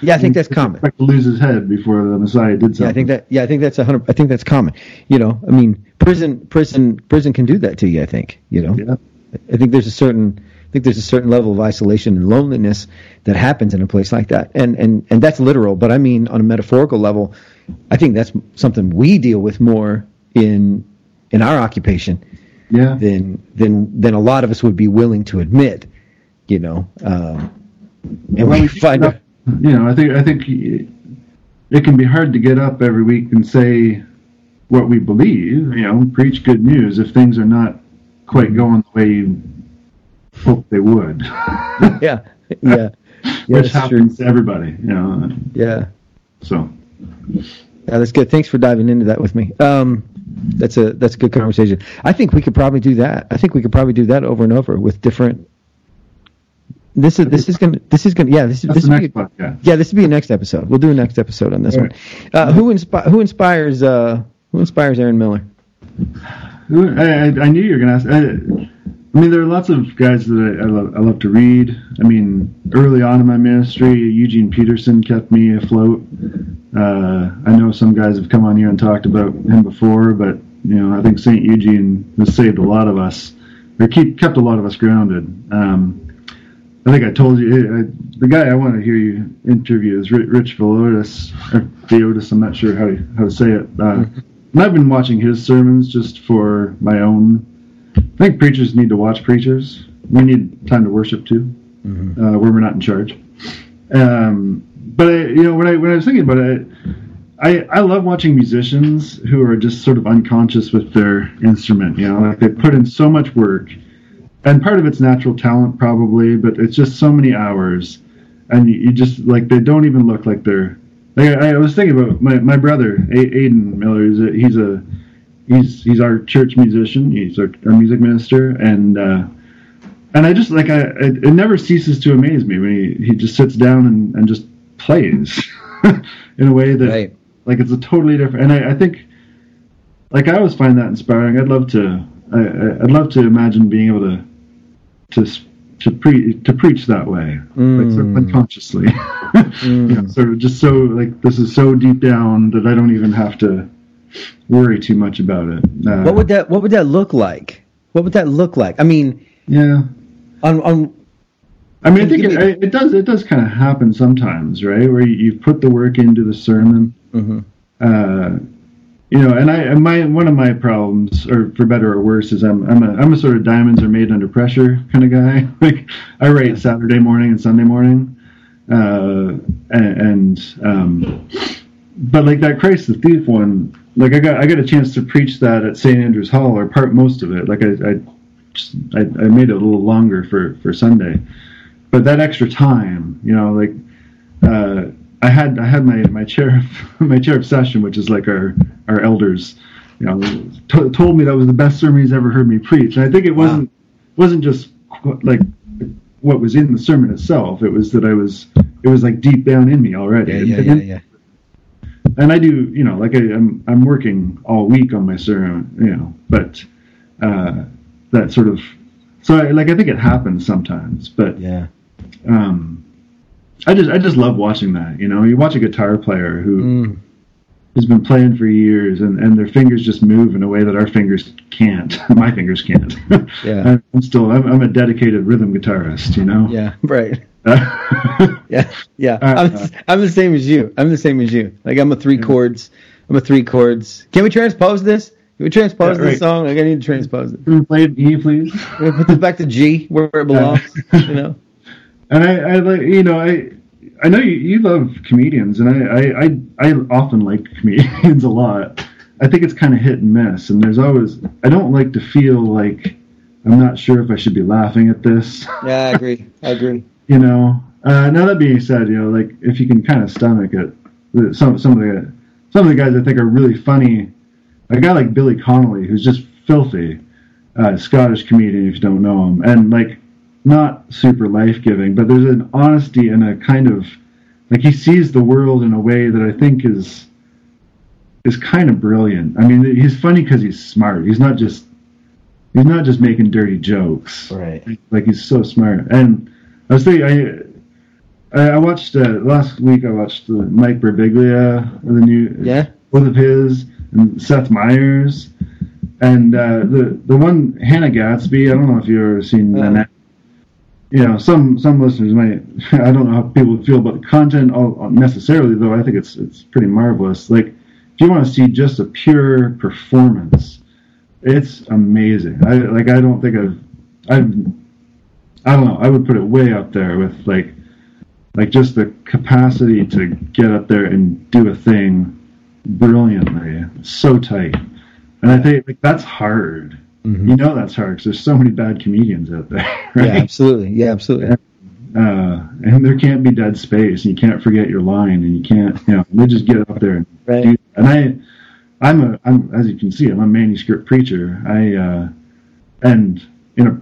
Yeah, I think that's common. Expect to lose his head before the Messiah did something. Yeah, I think that. Yeah, I think that's a hundred. I think that's common. You know, I mean, prison, prison, prison can do that to you. I think. You know. Yeah. I think there's a certain. I think there's a certain level of isolation and loneliness that happens in a place like that, and and and that's literal. But I mean, on a metaphorical level, I think that's something we deal with more in in our occupation yeah. than than than a lot of us would be willing to admit. You know, um, and well, we find out. You know, I think I think it can be hard to get up every week and say what we believe. You know, preach good news if things are not quite going the way you hope they would. yeah, yeah, yeah which happens true. to everybody. You know. Yeah. So. Yeah, that's good. Thanks for diving into that with me. Um, that's a that's a good conversation. I think we could probably do that. I think we could probably do that over and over with different. This is this is gonna this is gonna yeah this is this would be part, yeah. yeah this would be a next episode. We'll do a next episode on this right. one. Uh, who inspi- who inspires uh, who inspires Aaron Miller? I, I knew you were gonna ask. I, I mean, there are lots of guys that I, I love. I love to read. I mean, early on in my ministry, Eugene Peterson kept me afloat. Uh, I know some guys have come on here and talked about him before, but you know, I think Saint Eugene has saved a lot of us, or keep kept a lot of us grounded. Um, I think I told you, I, the guy I want to hear you interview is Rich Vilotis, or Vilotis, I'm not sure how to, how to say it. Uh, and I've been watching his sermons just for my own. I think preachers need to watch preachers. We need time to worship too, mm-hmm. uh, where we're not in charge. Um, but, I, you know, when I when I was thinking about it, I, I love watching musicians who are just sort of unconscious with their instrument. You know, like they put in so much work. And part of it's natural talent, probably, but it's just so many hours, and you, you just like they don't even look like they're. Like I, I was thinking about my, my brother, a- Aiden Miller. He's a, he's a he's he's our church musician. He's our, our music minister, and uh, and I just like I it, it never ceases to amaze me when he, he just sits down and, and just plays in a way that right. like it's a totally different. And I, I think like I always find that inspiring. I'd love to I, I'd love to imagine being able to. To to pre to preach that way, mm. like sort of unconsciously, mm. you know, sort of just so like this is so deep down that I don't even have to worry too much about it. Uh, what would that What would that look like? What would that look like? I mean, yeah. On on. I mean, I think it, me... it, it does it does kind of happen sometimes, right? Where you, you put the work into the sermon, mm-hmm. uh, you know. And I and my one of my problems, or for better or worse, is I'm I'm a I'm a sort of diamonds are made under pressure kind of guy. Like I write Saturday morning and Sunday morning, uh, and, and um, but like that Christ the Thief one, like I got I got a chance to preach that at Saint Andrew's Hall, or part most of it. Like I I, just, I I made it a little longer for for Sunday, but that extra time, you know, like. Uh, I had I had my my chair my chair of session, which is like our, our elders, you know, t- told me that was the best sermon he's ever heard me preach. And I think it wasn't wow. wasn't just like what was in the sermon itself. It was that I was it was like deep down in me already. Yeah, yeah, and, yeah, yeah. And I do, you know, like I, I'm I'm working all week on my sermon, you know, but uh, that sort of so I, like I think it happens sometimes, but yeah. Um, I just I just love watching that, you know. You watch a guitar player who mm. has been playing for years, and, and their fingers just move in a way that our fingers can't. My fingers can't. Yeah, I'm still I'm, I'm a dedicated rhythm guitarist, you know. Yeah, right. yeah, yeah. Uh, I'm I'm the same as you. I'm the same as you. Like I'm a three yeah. chords. I'm a three chords. Can we transpose this? Can we transpose yeah, right. this song? Like, I need to transpose it. Can we play it E, please? Can we put this back to G, where it belongs, yeah. you know? And I, I like, you know, I I know you, you love comedians, and I, I, I, I often like comedians a lot. I think it's kind of hit and miss, and there's always, I don't like to feel like I'm not sure if I should be laughing at this. Yeah, I agree. I agree. You know, uh, now that being said, you know, like, if you can kind of stomach it, some some of the some of the guys I think are really funny. A guy like Billy Connolly, who's just filthy, uh, Scottish comedian if you don't know him, and like not super life-giving, but there's an honesty and a kind of like he sees the world in a way that I think is is kind of brilliant. I mean, he's funny because he's smart. He's not just he's not just making dirty jokes. Right. Like he's so smart. And I was thinking, I. I watched uh, last week. I watched the Mike Birbiglia, the new yeah. both of his, and Seth Meyers, and uh, the the one Hannah Gadsby. I don't know if you've ever seen uh-huh. that. You know, some some listeners might. I don't know how people feel about the content necessarily, though. I think it's it's pretty marvelous. Like, if you want to see just a pure performance, it's amazing. I like. I don't think I've. I've. I don't know. I would put it way up there with like. Like, just the capacity to get up there and do a thing brilliantly. It's so tight. And I think, like, that's hard. Mm-hmm. You know that's hard, because there's so many bad comedians out there, right? Yeah, absolutely. Yeah, absolutely. And, uh, and there can't be dead space, and you can't forget your line, and you can't, you know, they just get up there and right. do that. And I, I'm a, I'm, as you can see, I'm a manuscript preacher. I, uh, and, you know,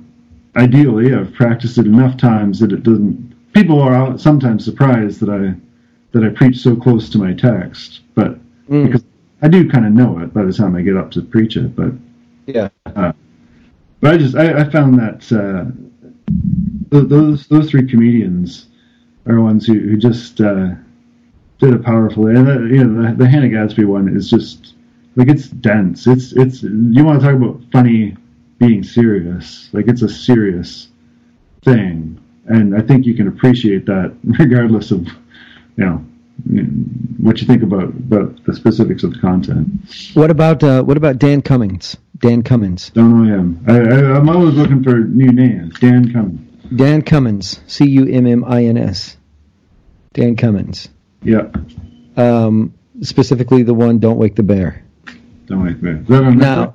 ideally, I've practiced it enough times that it doesn't, people are sometimes surprised that I that I preach so close to my text, but mm. because I do kind of know it by the time I get up to preach it. But yeah, uh, but I just I, I found that uh, th- those those three comedians are ones who who just uh, did it powerfully. And that, you know, the, the Hannah Gadsby one is just like it's dense. It's it's you want to talk about funny being serious. Like it's a serious thing. And I think you can appreciate that regardless of, you know, what you think about, about the specifics of the content. What about uh, what about Dan Cummins? Dan Cummins. Don't know him. I, I, I'm always looking for new names. Dan Cummins. Dan Cummins. C U M M I N S. Dan Cummins. Yeah. Um, specifically the one, Don't Wake the Bear. Don't Wake the Bear. Is that on Netflix?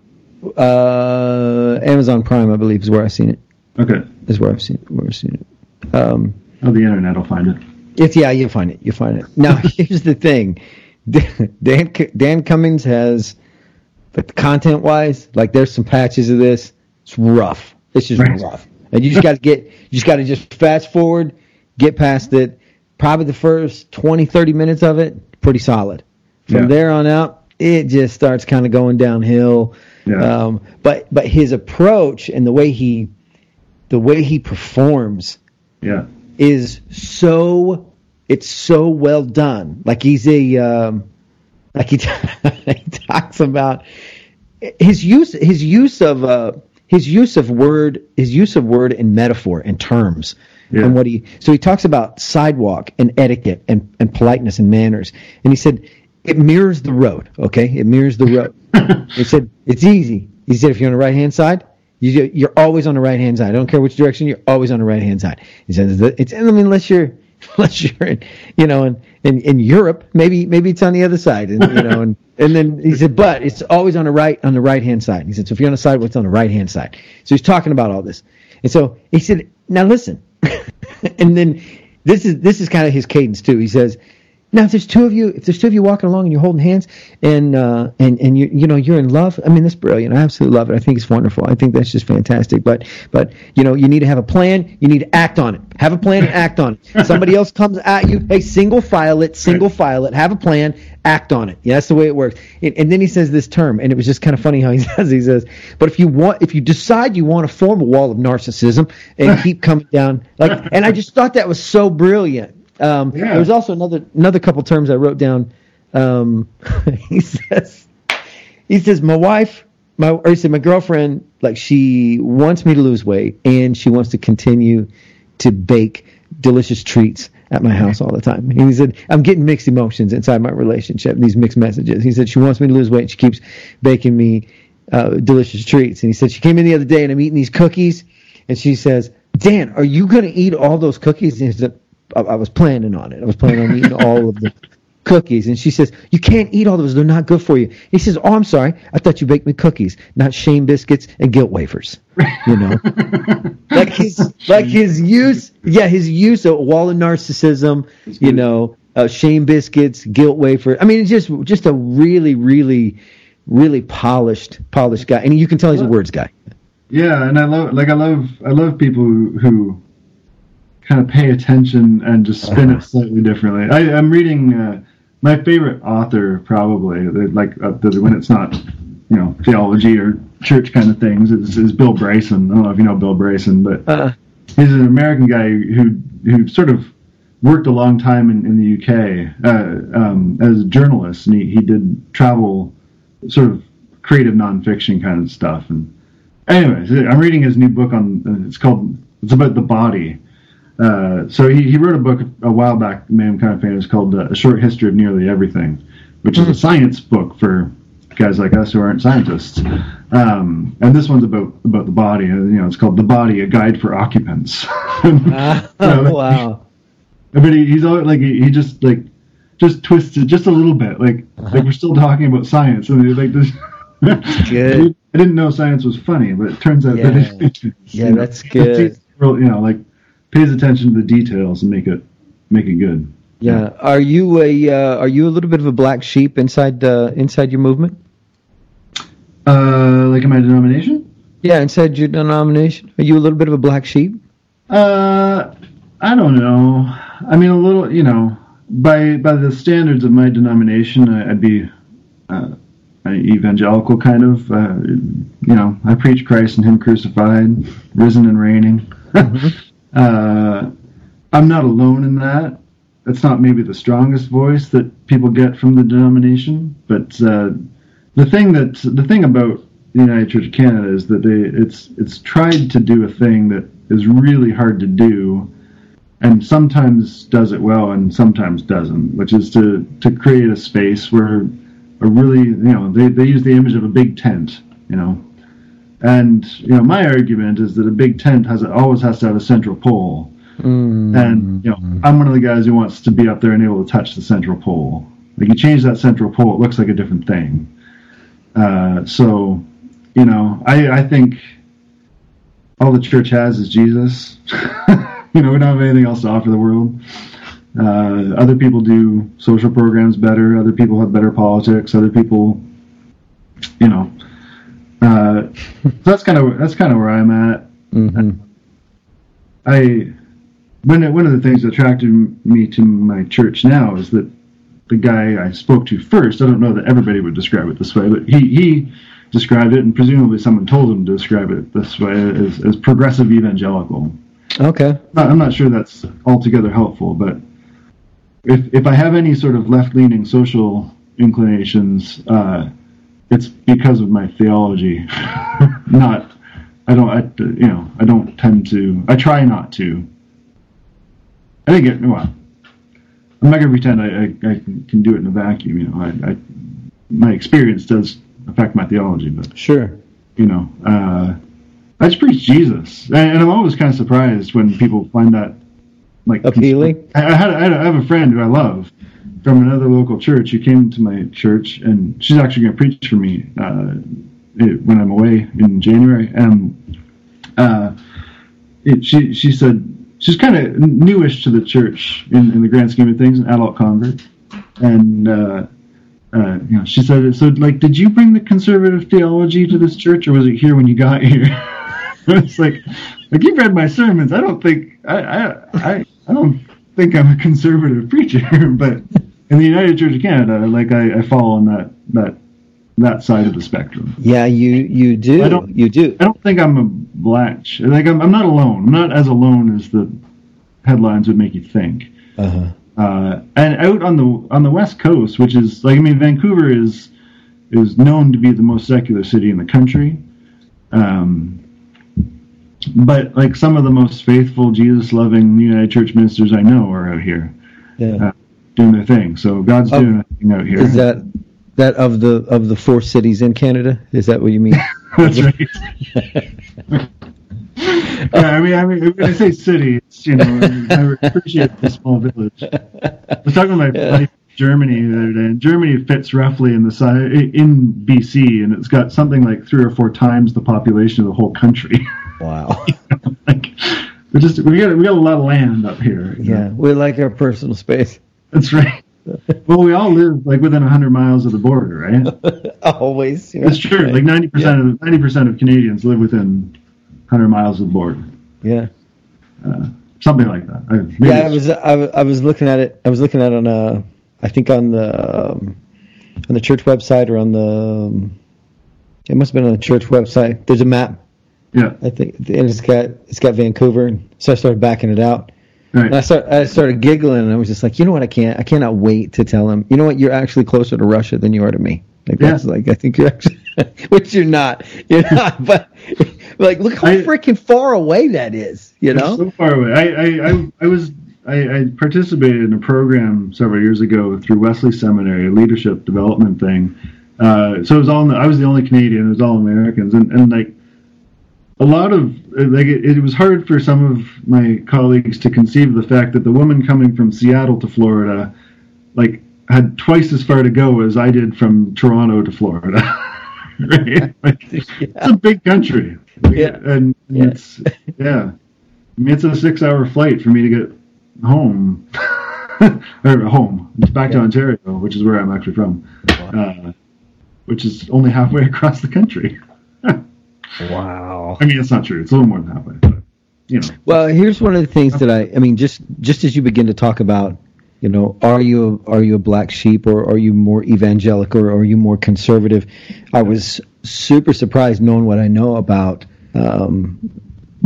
Now, uh, Amazon Prime, I believe, is where I've seen it. Okay. Is where I've seen it. Where I've seen it. Um, oh, the internet will find it. It's yeah, you'll find it. You'll find it. Now, here's the thing: Dan Dan Cummins has, like, content-wise, like there's some patches of this. It's rough. It's just right. rough, and you just got to get. You just got to just fast forward, get past it. Probably the first twenty, thirty minutes of it, pretty solid. From yeah. there on out, it just starts kind of going downhill. Yeah. Um, but but his approach and the way he, the way he performs. Yeah, is so it's so well done. Like he's a um, like he, t- he talks about his use his use of uh, his use of word his use of word and metaphor and terms yeah. and what he so he talks about sidewalk and etiquette and, and politeness and manners, and he said it mirrors the road. Okay, it mirrors the road. He said it's easy. He said if you're on the right hand side. You're always on the right-hand side. I don't care which direction. You're always on the right-hand side. He says it's. I mean, unless you're, unless you're, in, you know, in, in, in Europe, maybe maybe it's on the other side, and you know, and, and then he said, but it's always on the right on the right-hand side. He said, so if you're on the sidewalk, it's on the right-hand side. So he's talking about all this, and so he said, now listen, and then this is this is kind of his cadence too. He says, now if there's two of you, if there's two of you walking along and you're holding hands, and uh, and and you you know you're in love. I mean, that's brilliant. I absolutely love it. I think it's wonderful. I think that's just fantastic. But but you know, you need to have a plan. You need to act on it. Have a plan and act on it. Somebody else comes at you. Hey, single file it. Single file it. Have a plan. Act on it. Yeah, that's the way it works. And, and then he says this term, and it was just kind of funny how he says he says, but if you want, if you decide you want to form a wall of narcissism and keep coming down, like, and I just thought that was so brilliant. Um, yeah. There was also another another couple terms I wrote down. Um, he says, he says my wife, my or he said my girlfriend, like she wants me to lose weight and she wants to continue to bake delicious treats at my house all the time. And he said I'm getting mixed emotions inside my relationship. These mixed messages. He said she wants me to lose weight and she keeps baking me uh, delicious treats. And he said, she came in the other day and I'm eating these cookies. And she says, Dan, are you going to eat all those cookies? And he said, I, I was planning on it. I was planning on eating all of the cookies. And she says, you can't eat all those. They're not good for you. He says, oh, I'm sorry. I thought you baked me cookies, not shame biscuits and guilt wafers. You know, like his, like his use. Yeah. His use of wall of narcissism, you know, uh, shame biscuits, guilt wafer. I mean, it's just, just a really, really, really polished, polished guy. And you can tell he's a words guy. Yeah. And I love, like, I love, I love people who, who kind of pay attention and just spin uh-huh. it slightly differently. I, I'm reading, uh, my favorite author, probably, like uh, when it's not, you know, theology or church kind of things, is, is Bill Bryson. I don't know if you know Bill Bryson, but uh-uh. he's an American guy who who sort of worked a long time in, in the U K uh, um, as a journalist, and he, he did travel, sort of creative nonfiction kind of stuff. And anyways, I'm reading his new book on. It's called. It's about the body. Uh, so he, he wrote a book a while back, made him kind of famous, called uh, A Short History of Nearly Everything, which is a science book for guys like us who aren't scientists. Um, and this one's about about the body. You know, it's called The Body: A Guide for Occupants. uh, so, wow! But he, he's always, like he, he just like just twists it just a little bit. Like uh-huh. like we're still talking about science, and like this. Good. I didn't know science was funny, but it turns out yeah. that it is. Yeah, that's good. You know, like. Pays attention to the details and make it make it good. Yeah. Are you a uh, are you a little bit of a black sheep inside the inside your movement? Uh, like in my denomination? Yeah, inside your denomination. Are you a little bit of a black sheep? Uh, I don't know. I mean, a little. You know, by by the standards of my denomination, I, I'd be uh, an evangelical kind of. Uh, you know, I preach Christ and Him crucified, risen and reigning. Mm-hmm. Uh, I'm not alone in that. That's not maybe the strongest voice that people get from the denomination, but uh, the thing that the thing about the United Church of Canada is that they it's it's tried to do a thing that is really hard to do, and sometimes does it well and sometimes doesn't, which is to to create a space where a really you know they they use the image of a big tent, you know. And you know, my argument is that a big tent has always has to have a central pole. Mm-hmm. And you know, I'm one of the guys who wants to be up there and able to touch the central pole. Like you change that central pole, it looks like a different thing. Uh, so, you know, I, I think all the church has is Jesus. You know, we don't have anything else to offer the world. Uh, other people do social programs better. Other people have better politics. Other people, you know. Uh, so that's kind of that's kind of where I'm at. Mm-hmm. I one one of the things that attracted me to my church now is that the guy I spoke to first. I don't know that everybody would describe it this way, but he he described it, and presumably someone told him to describe it this way as, as progressive evangelical. Okay, I'm not sure that's altogether helpful, but if if I have any sort of left-leaning social inclinations. Uh, It's because of my theology. Not, I don't, I, you know, I don't tend to. I try not to. I think it. Well, I'm not gonna pretend I, I, I can do it in a vacuum. You know, I, I my experience does affect my theology, but sure. You know, uh, I just preach Jesus, and, and I'm always kind of surprised when people find that like appealing. I, I had, I had, I have a friend who I love. From another local church who came to my church, and she's actually going to preach for me uh, when I'm away in January. And uh, it, she she said she's kind of newish to the church in, in the grand scheme of things, an adult convert. And uh, uh, you know, she said, "So, like, did you bring the conservative theology to this church, or was it here when you got here?" It's like, like you've read my sermons. I don't think I I I, I don't think I'm a conservative preacher, but. In the United Church of Canada, like I, I fall on that, that that side of the spectrum. Yeah, you, you do. I don't, you do. I don't think I'm a black. Like I'm, I'm not alone. I'm not as alone as the headlines would make you think. Uh-huh. Uh, and out on the on the West Coast, which is like I mean, Vancouver is is known to be the most secular city in the country. Um, but like some of the most faithful, Jesus-loving United Church ministers I know are out here. Yeah. Uh, doing their thing, so God's oh, doing a thing out here. Is that That of the of the four cities in Canada? Is that what you mean? That's right. Yeah, I mean, I mean, when I say city, it's, you know, I, mean, I appreciate the small village. I was talking about my yeah. life in Germany the other day, and Germany fits roughly in the size in B C, and it's got something like three or four times the population of the whole country. Wow. You know, like, we just we got we got a lot of land up here. Yeah, know? We like our personal space. That's right. Well, we all live like within one hundred miles of the border, right? Always. Yeah. That's true. Right. Like ninety percent yeah. of ninety percent of Canadians live within one hundred miles of the border. Yeah. Uh, something like that. I, yeah, I was I, I was looking at it. I was looking at it on a, I think on the um, on the church website or on the um, it must have been on the church website. There's a map. Yeah. I think, and it's got it's got Vancouver, so I started backing it out. Right. And I start I started giggling, and I was just like, you know what, I can't I cannot wait to tell him. You know what, you're actually closer to Russia than you are to me. Like yeah. that's like I think you're actually, which you're not, you're not. But like, look how I, freaking far away that is. You know, so far away. I I, I, I was I, I participated in a program several years ago through Wesley Seminary, a leadership development thing. Uh, so it was all I was the only Canadian. It was all Americans, and, and like. A lot of, like, it, it was hard for some of my colleagues to conceive the fact that the woman coming from Seattle to Florida, like, had twice as far to go as I did from Toronto to Florida. Right? Like, yeah. It's a big country. Like, yeah. And, and yeah. it's, yeah. I mean, it's a six-hour flight for me to get home. or home. Back yeah. to Ontario, which is where I'm actually from. Wow. Uh, which is only halfway across the country. Wow. I mean, it's not true. It's a little more than halfway, but, you know. Well, here's one of the things that I, I mean, just, just as you begin to talk about, you know, are you a, are you a black sheep, or are you more evangelical, or are you more conservative? I was super surprised knowing what I know about um,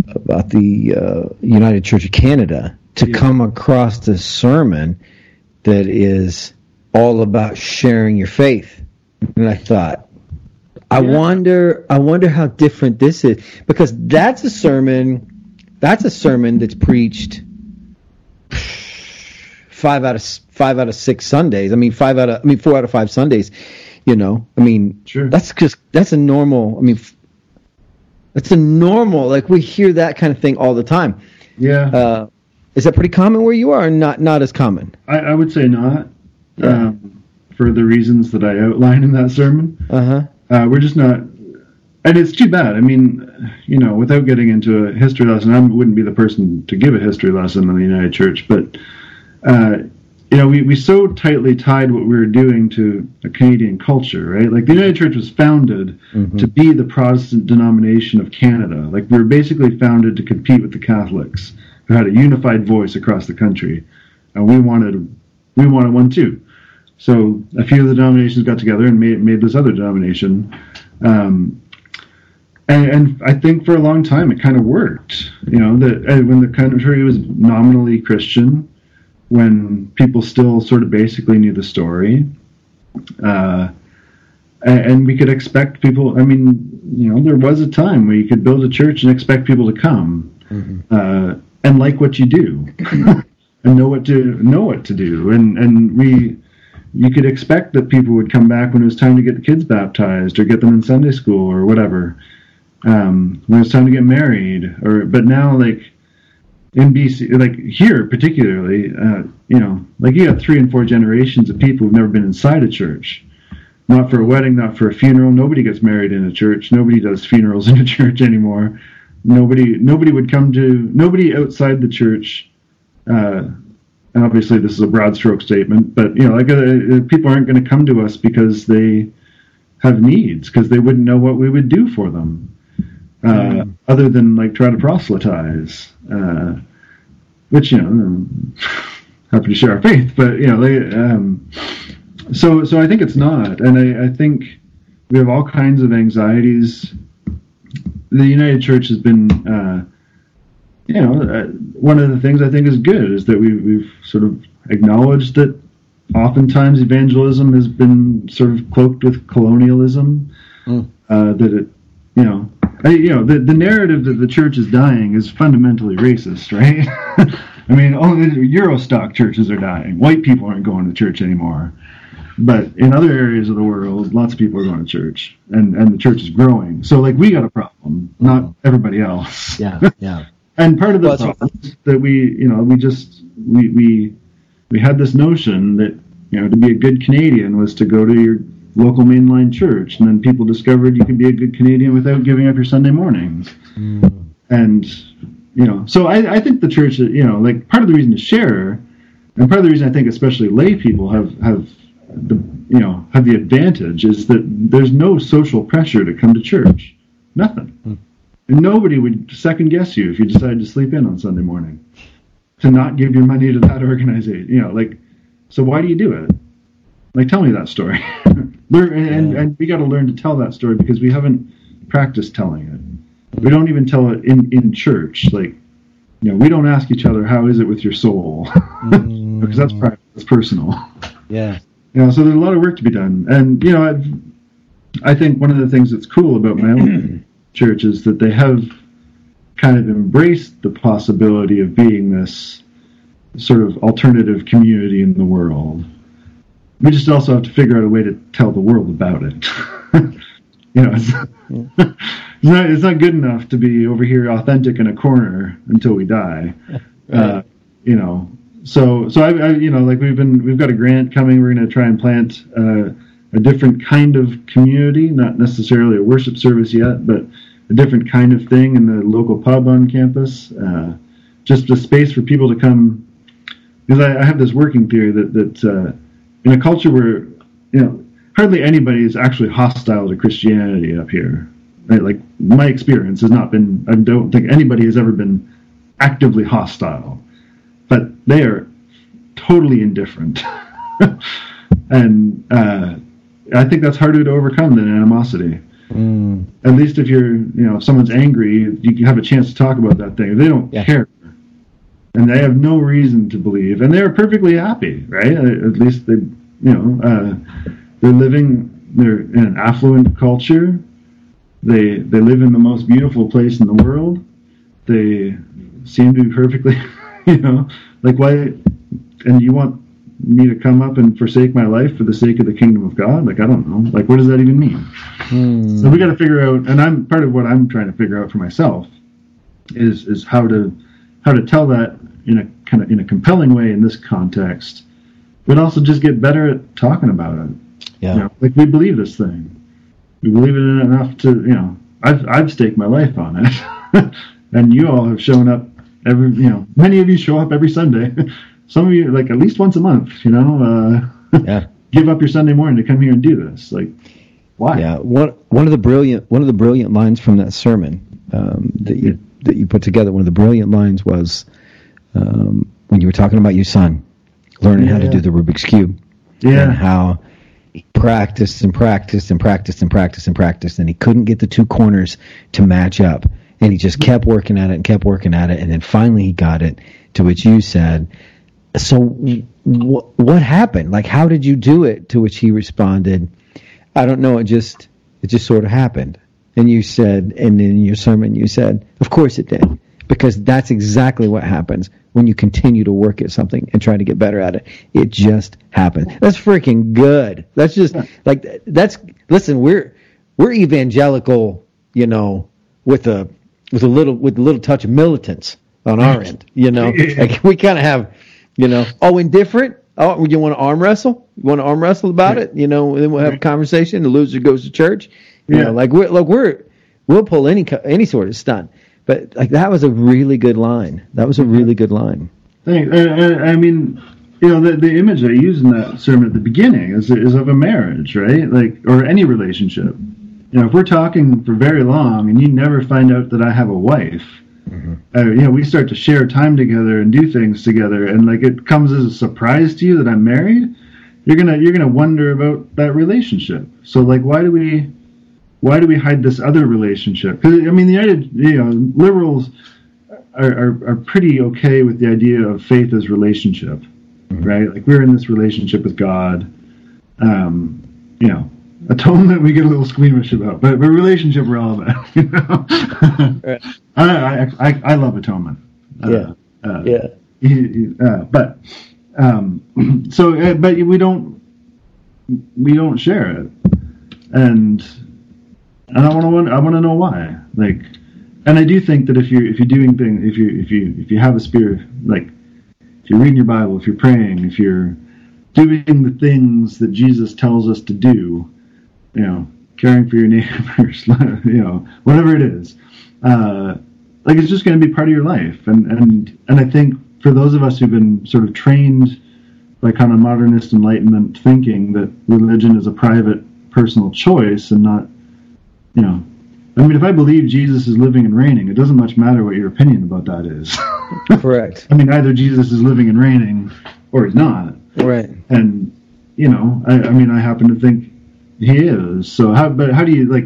about the uh, United Church of Canada to yeah. come across this sermon that is all about sharing your faith. And I thought, I yeah. wonder I wonder how different this is, because that's a sermon that's a sermon that's preached five out of five out of six Sundays. I mean five out of I mean four out of five Sundays, you know. I mean sure. that's just that's a normal I mean that's a normal like we hear that kind of thing all the time. Yeah. Uh, is that pretty common where you are, or not not as common? I, I would say not. Yeah. Um, for the reasons that I outlined in that sermon. Uh-huh. Uh, we're just not, and it's too bad. I mean, you know, without getting into a history lesson, I wouldn't be the person to give a history lesson in the United Church, but, uh, you know, we, we so tightly tied what we were doing to a Canadian culture, right? Like, the United Church was founded mm-hmm. to be the Protestant denomination of Canada. Like, we were basically founded to compete with the Catholics, who had a unified voice across the country, and we wanted, we wanted one too. So a few of the denominations got together and made made this other denomination, um, and, and I think for a long time it kind of worked. You know, that when the country was nominally Christian, when people still sort of basically knew the story, uh, and, and we could expect people. I mean, you know, there was a time where you could build a church and expect people to come mm-hmm. uh, and like what you do, and know what to know what to do, and and we. You could expect that people would come back when it was time to get the kids baptized or get them in Sunday school or whatever, um, when it was time to get married. Or but now, like, in B C, like here particularly, uh, you know, like you got three and four generations of people who've never been inside a church. Not for a wedding, not for a funeral. Nobody gets married in a church. Nobody does funerals in a church anymore. Nobody nobody would come to, nobody outside the church, uh, and obviously this is a broad stroke statement, but, you know, like uh, people aren't going to come to us because they have needs, because they wouldn't know what we would do for them, uh, mm-hmm. other than, like, try to proselytize, uh, which, you know, I'm happy to share our faith, but, you know, they, um, so so I think it's not, and I, I think we have all kinds of anxieties. The United Church has been... Uh, You know, one of the things I think is good is that we, we've sort of acknowledged that oftentimes evangelism has been sort of cloaked with colonialism. Mm. Uh, that it, you know, I, you know, the, the narrative that the church is dying is fundamentally racist, right? I mean, only Eurostock churches are dying. White people aren't going to church anymore. But in other areas of the world, lots of people are going to church, and, and the church is growing. So, like, we got a problem, not mm. everybody else. Yeah, yeah. And part of the well, problem is that we, you know, we just, we, we we had this notion that, you know, to be a good Canadian was to go to your local mainline church, and then people discovered you could be a good Canadian without giving up your Sunday mornings. Mm. And, you know, so I, I think the church, you know, like, part of the reason to share, and part of the reason I think especially lay people have, have, the you know have the advantage is that there's no social pressure to come to church. Nothing. Mm. And nobody would second guess you if you decided to sleep in on Sunday morning, to not give your money to that organization. You know, like, so why do you do it? Like, tell me that story. learn, and, yeah. and and we got to learn to tell that story, because we haven't practiced telling it. We don't even tell it in, in church. Like, you know, we don't ask each other, how is it with your soul? Mm. Because that's private. That's personal. Yeah. You know, so there's a lot of work to be done. And, you know, I've, I think one of the things that's cool about my own church is that they have kind of embraced the possibility of being this sort of alternative community in the world. We just also have to figure out a way to tell the world about it. You know, it's, yeah. it's, not, it's not good enough to be over here authentic in a corner until we die, right. uh, you know. So, so I, I, you know, like we've been, we've got a grant coming. We're going to try and plant uh, a different kind of community, not necessarily a worship service yet, but a different kind of thing in the local pub on campus. Uh, just a space for people to come, because I, I have this working theory that that uh, in a culture where, you know, hardly anybody is actually hostile to Christianity up here. Right? Like, my experience has not been. I don't think anybody has ever been actively hostile. But they are totally indifferent. And uh, I think that's harder to overcome than animosity. Mm. At least if you're, you know, if someone's angry, you have a chance to talk about that thing. They don't yeah. care. And they have no reason to believe. And they're perfectly happy, right? At least they, you know, uh, they're living, they're in an affluent culture. They, they live in the most beautiful place in the world. They seem to be perfectly... You know, like, why, and you want me to come up and forsake my life for the sake of the kingdom of God? Like, I don't know. Like, what does that even mean? Mm. So we got to figure out, and I'm part of what I'm trying to figure out for myself is is how to how to tell that in a kind of in a compelling way in this context, but also just get better at talking about it. Yeah, you know, like, we believe this thing, we believe it enough to, you know, I've I've staked my life on it, and you all have shown up. Every, you know, many of you show up every Sunday. Some of you, like, at least once a month. You know, uh, yeah. give up your Sunday morning to come here and do this. Like, why? Yeah. One one of the brilliant one of the brilliant lines from that sermon um, that you that you put together. One of the brilliant lines was um, when you were talking about your son learning yeah. how to do the Rubik's Cube. Yeah. And how he practiced and practiced and practiced and practiced and practiced, and he couldn't get the two corners to match up. And he just kept working at it and kept working at it, and then finally he got it, to which you said, so wh- what happened? Like, how did you do it? To which he responded, I don't know, it just it just sort of happened. And you said, and in your sermon you said, of course it did, because that's exactly what happens when you continue to work at something and try to get better at it. It just happens. That's freaking good. That's just, like, that's, listen, we're we're evangelical, you know, with a... With a little, with a little touch of militants on our end, you know, like, we kind of have, you know, oh, indifferent. Oh, you want to arm wrestle? You want to arm wrestle about right. it? You know, then we'll have right. a conversation. The loser goes to church. You yeah. know, like we're, like we're, we'll pull any any sort of stunt. But, like, that was a really good line. That was a really good line. Thanks. I, I, I mean, you know, the, the image I used in that sermon at the beginning is is of a marriage, right? Like, or any relationship. You know, if we're talking for very long and you never find out that I have a wife, mm-hmm. uh, you know, we start to share time together and do things together, and, like, it comes as a surprise to you that I'm married. You're gonna you're gonna wonder about that relationship. So, like, why do we why do we hide this other relationship? Because, I mean, the United, you know, liberals are, are are pretty okay with the idea of faith as relationship, mm-hmm. right? Like, we're in this relationship with God, um, you know. Atonement we get a little squeamish about, but, but relationship we're all about. You know? Right. I, I I love atonement. Yeah. Uh, uh, yeah. Uh, but um, so, uh, but we don't. we don't share it, and and I want to wonder, I want to know why. Like, and I do think that if you if you're doing things, if you if you if you have a spirit, like if you're reading your Bible, if you're praying, if you're doing the things that Jesus tells us to do, you know, caring for your neighbors, you know, whatever it is, uh, like it's just going to be part of your life. And and and I think for those of us who've been sort of trained by kind of modernist Enlightenment thinking that religion is a private, personal choice and not, you know, I mean, if I believe Jesus is living and reigning, it doesn't much matter what your opinion about that is. Correct. I mean, either Jesus is living and reigning or he's not. Right. And, you know, I, I mean, I happen to think he is. So how, but how do you, like,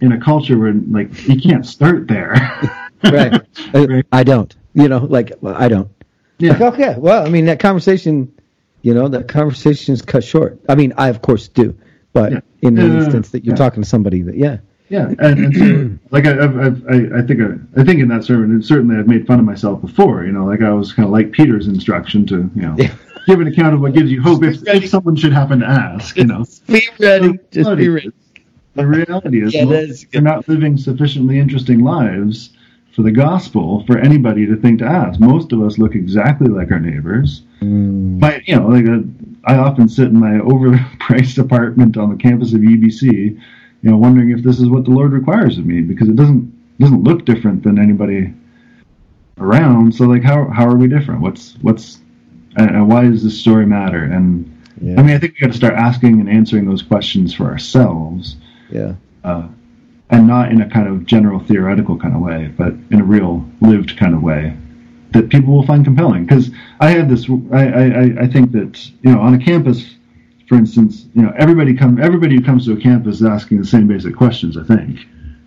in a culture where, like, you can't start there. Right. Right. I don't. You know, like, I don't. Yeah. Like, okay. Well, I mean, that conversation, you know, that conversation is cut short. I mean, I, of course, do. But yeah. in the yeah. instance that you're yeah. talking to somebody that, yeah. Yeah, and, and so, like I, I, I think, I, I think in that sermon, and certainly I've made fun of myself before. You know, like I was kind of like Peter's instruction to, you know, yeah. give an account of what gives you hope if, if someone should happen to ask. You know, just be ready. Just reality, be ready. The reality is, yeah, most, you're not living sufficiently interesting lives for the gospel for anybody to think to ask. Most of us look exactly like our neighbors. Mm. But you know, like a, I often sit in my overpriced apartment on the campus of U B C. You know, wondering if this is what the Lord requires of me, because it doesn't doesn't look different than anybody around. So, like, how how are we different? What's what's and why does this story matter? And yeah. I mean, I think we got to start asking and answering those questions for ourselves. Yeah, uh, and not in a kind of general theoretical kind of way, but in a real lived kind of way that people will find compelling. Because I had this, I, I I think that, you know, on a campus, for instance, you know, everybody come everybody who comes to a campus is asking the same basic questions, I think.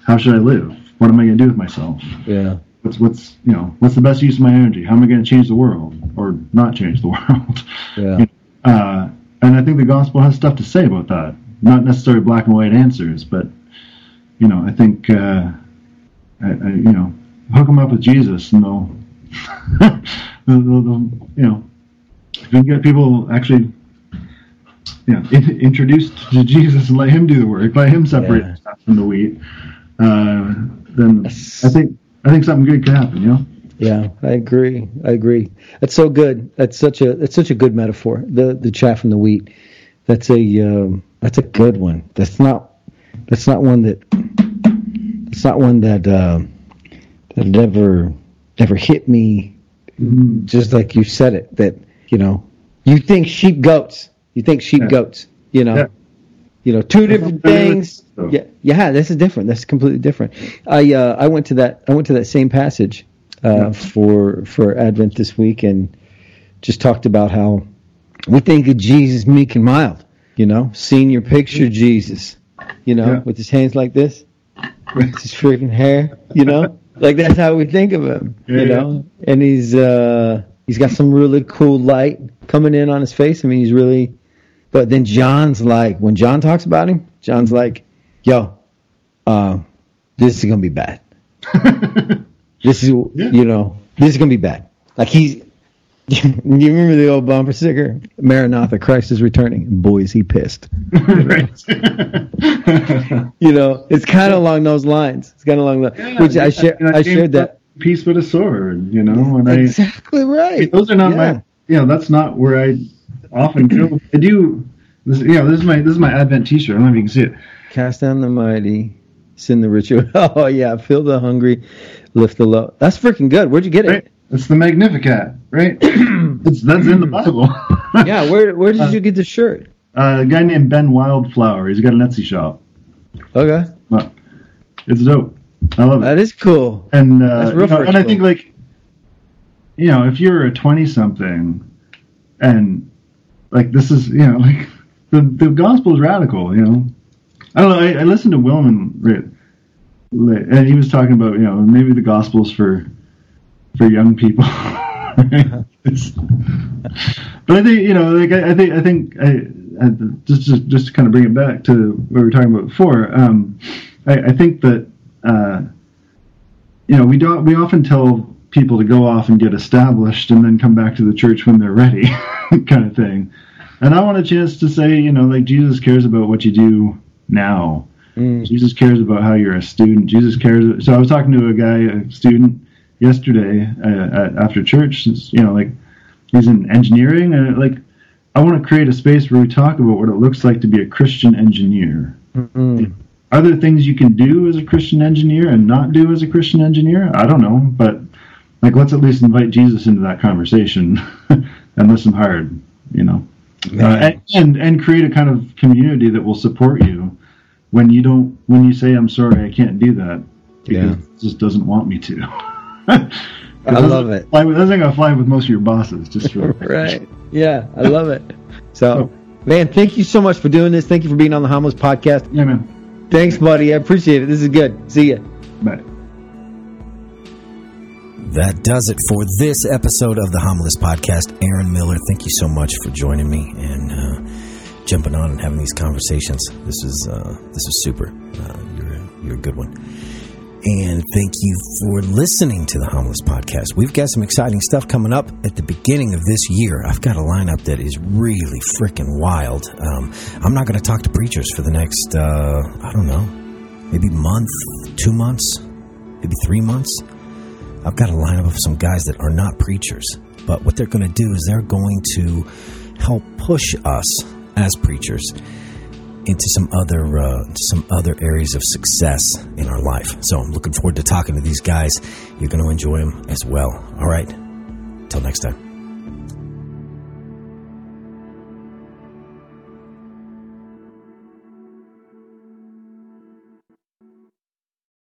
How should I live? What am I gonna do with myself? Yeah. What's what's you know, what's the best use of my energy? How am I gonna change the world or not change the world? Yeah. You know, uh, and I think the gospel has stuff to say about that. Not necessarily black and white answers, but you know, I think uh, I, I, you know, hook them up with Jesus and they'll, they'll, they'll, they'll you know, if you can get people actually Yeah, in, introduced to Jesus and let him do the work, let him separate yeah. the stuff from the wheat. Uh, then I think I think something good can happen. You know. Yeah, I agree. I agree. That's so good. That's such a that's such a good metaphor. The the chaff from the wheat. That's a um, that's a good one. That's not that's not one that that's not one that uh, that ever ever hit me. Mm-hmm. Just like you said it. That you know you think sheep goats. You think sheep, yeah. goats, you know, yeah. you know, two different things. Yeah, yeah, this is different. That's completely different. I uh, I went to that I went to that same passage uh, yeah. for for Advent this week and just talked about how we think of Jesus meek and mild, you know, senior picture Jesus, you know, yeah. with his hands like this, with his freaking hair, you know, like that's how we think of him, yeah, you know, yeah. and he's uh, he's got some really cool light coming in on his face. I mean, he's really. But then John's like, when John talks about him, John's like, yo, uh, this is going to be bad. This is, yeah. you know, this is going to be bad. Like he's, you remember the old bumper sticker? Maranatha, Christ is returning. Boy, is he pissed. Right. You know, it's kind of along those lines. It's kind of along those yeah, which yeah. I, share, I, I shared that. Peace with a sword, you know. And exactly I, right. Those are not yeah. my, you know, that's not where I... Often go. I do. This, you know, this is my this is my Advent T-shirt. I don't know if you can see it. Cast down the mighty, send the rich. Oh yeah, fill the hungry, lift the low. That's freaking good. Where'd you get right? it? It's the Magnificat, right? It's, that's in the Bible. Yeah. Where Where did uh, you get the shirt? Uh, a guy named Ben Wildflower. He's got an Etsy shop. Okay. But it's dope. I love it. That is cool. And uh, that's real you know, and I think like, you know, if you're a twenty-something, and like this is, you know, like the the gospel is radical, you know. I don't know. I, I listened to Willman, and he was talking about, you know, maybe the gospel's for for young people. Right? But I think, you know, like I, I think I think I, I just, just just to kind of bring it back to what we were talking about before. Um, I, I think that uh, you know we don't we often tell people to go off and get established and then come back to the church when they're ready, kind of thing. And I want a chance to say, you know, like, Jesus cares about what you do now. Mm. Jesus cares about how you're a student. Jesus cares. So I was talking to a guy, a student, yesterday uh, after church. You know, like, he's in engineering, and like, I want to create a space where we talk about what it looks like to be a Christian engineer. Mm-hmm. Are there things you can do as a Christian engineer and not do as a Christian engineer? I don't know, but like, let's at least invite Jesus into that conversation and listen hard, you know, uh, and, and and create a kind of community that will support you when you don't when you say, I'm sorry, I can't do that because yeah. it just doesn't want me to. I love it. Fly with, that's not gonna fly with most of your bosses, just for right. Yeah, I love it. So, man, thank you so much for doing this. Thank you for being on the Homilist Podcast. Yeah, man. Thanks, buddy. I appreciate it. This is good. See ya. Bye. That does it for this episode of the Homilist Podcast. Aaron Miller, thank you so much for joining me and uh, jumping on and having these conversations. This is uh, this is super. Uh, you're a, you're a good one. And thank you for listening to the Homilist Podcast. We've got some exciting stuff coming up at the beginning of this year. I've got a lineup that is really freaking wild. Um, I'm not going to talk to preachers for the next, uh, I don't know, maybe month, two months, maybe three months. I've got a lineup of some guys that are not preachers. But what they're going to do is they're going to help push us as preachers into some other uh, some other areas of success in our life. So I'm looking forward to talking to these guys. You're going to enjoy them as well. All right. Till next time.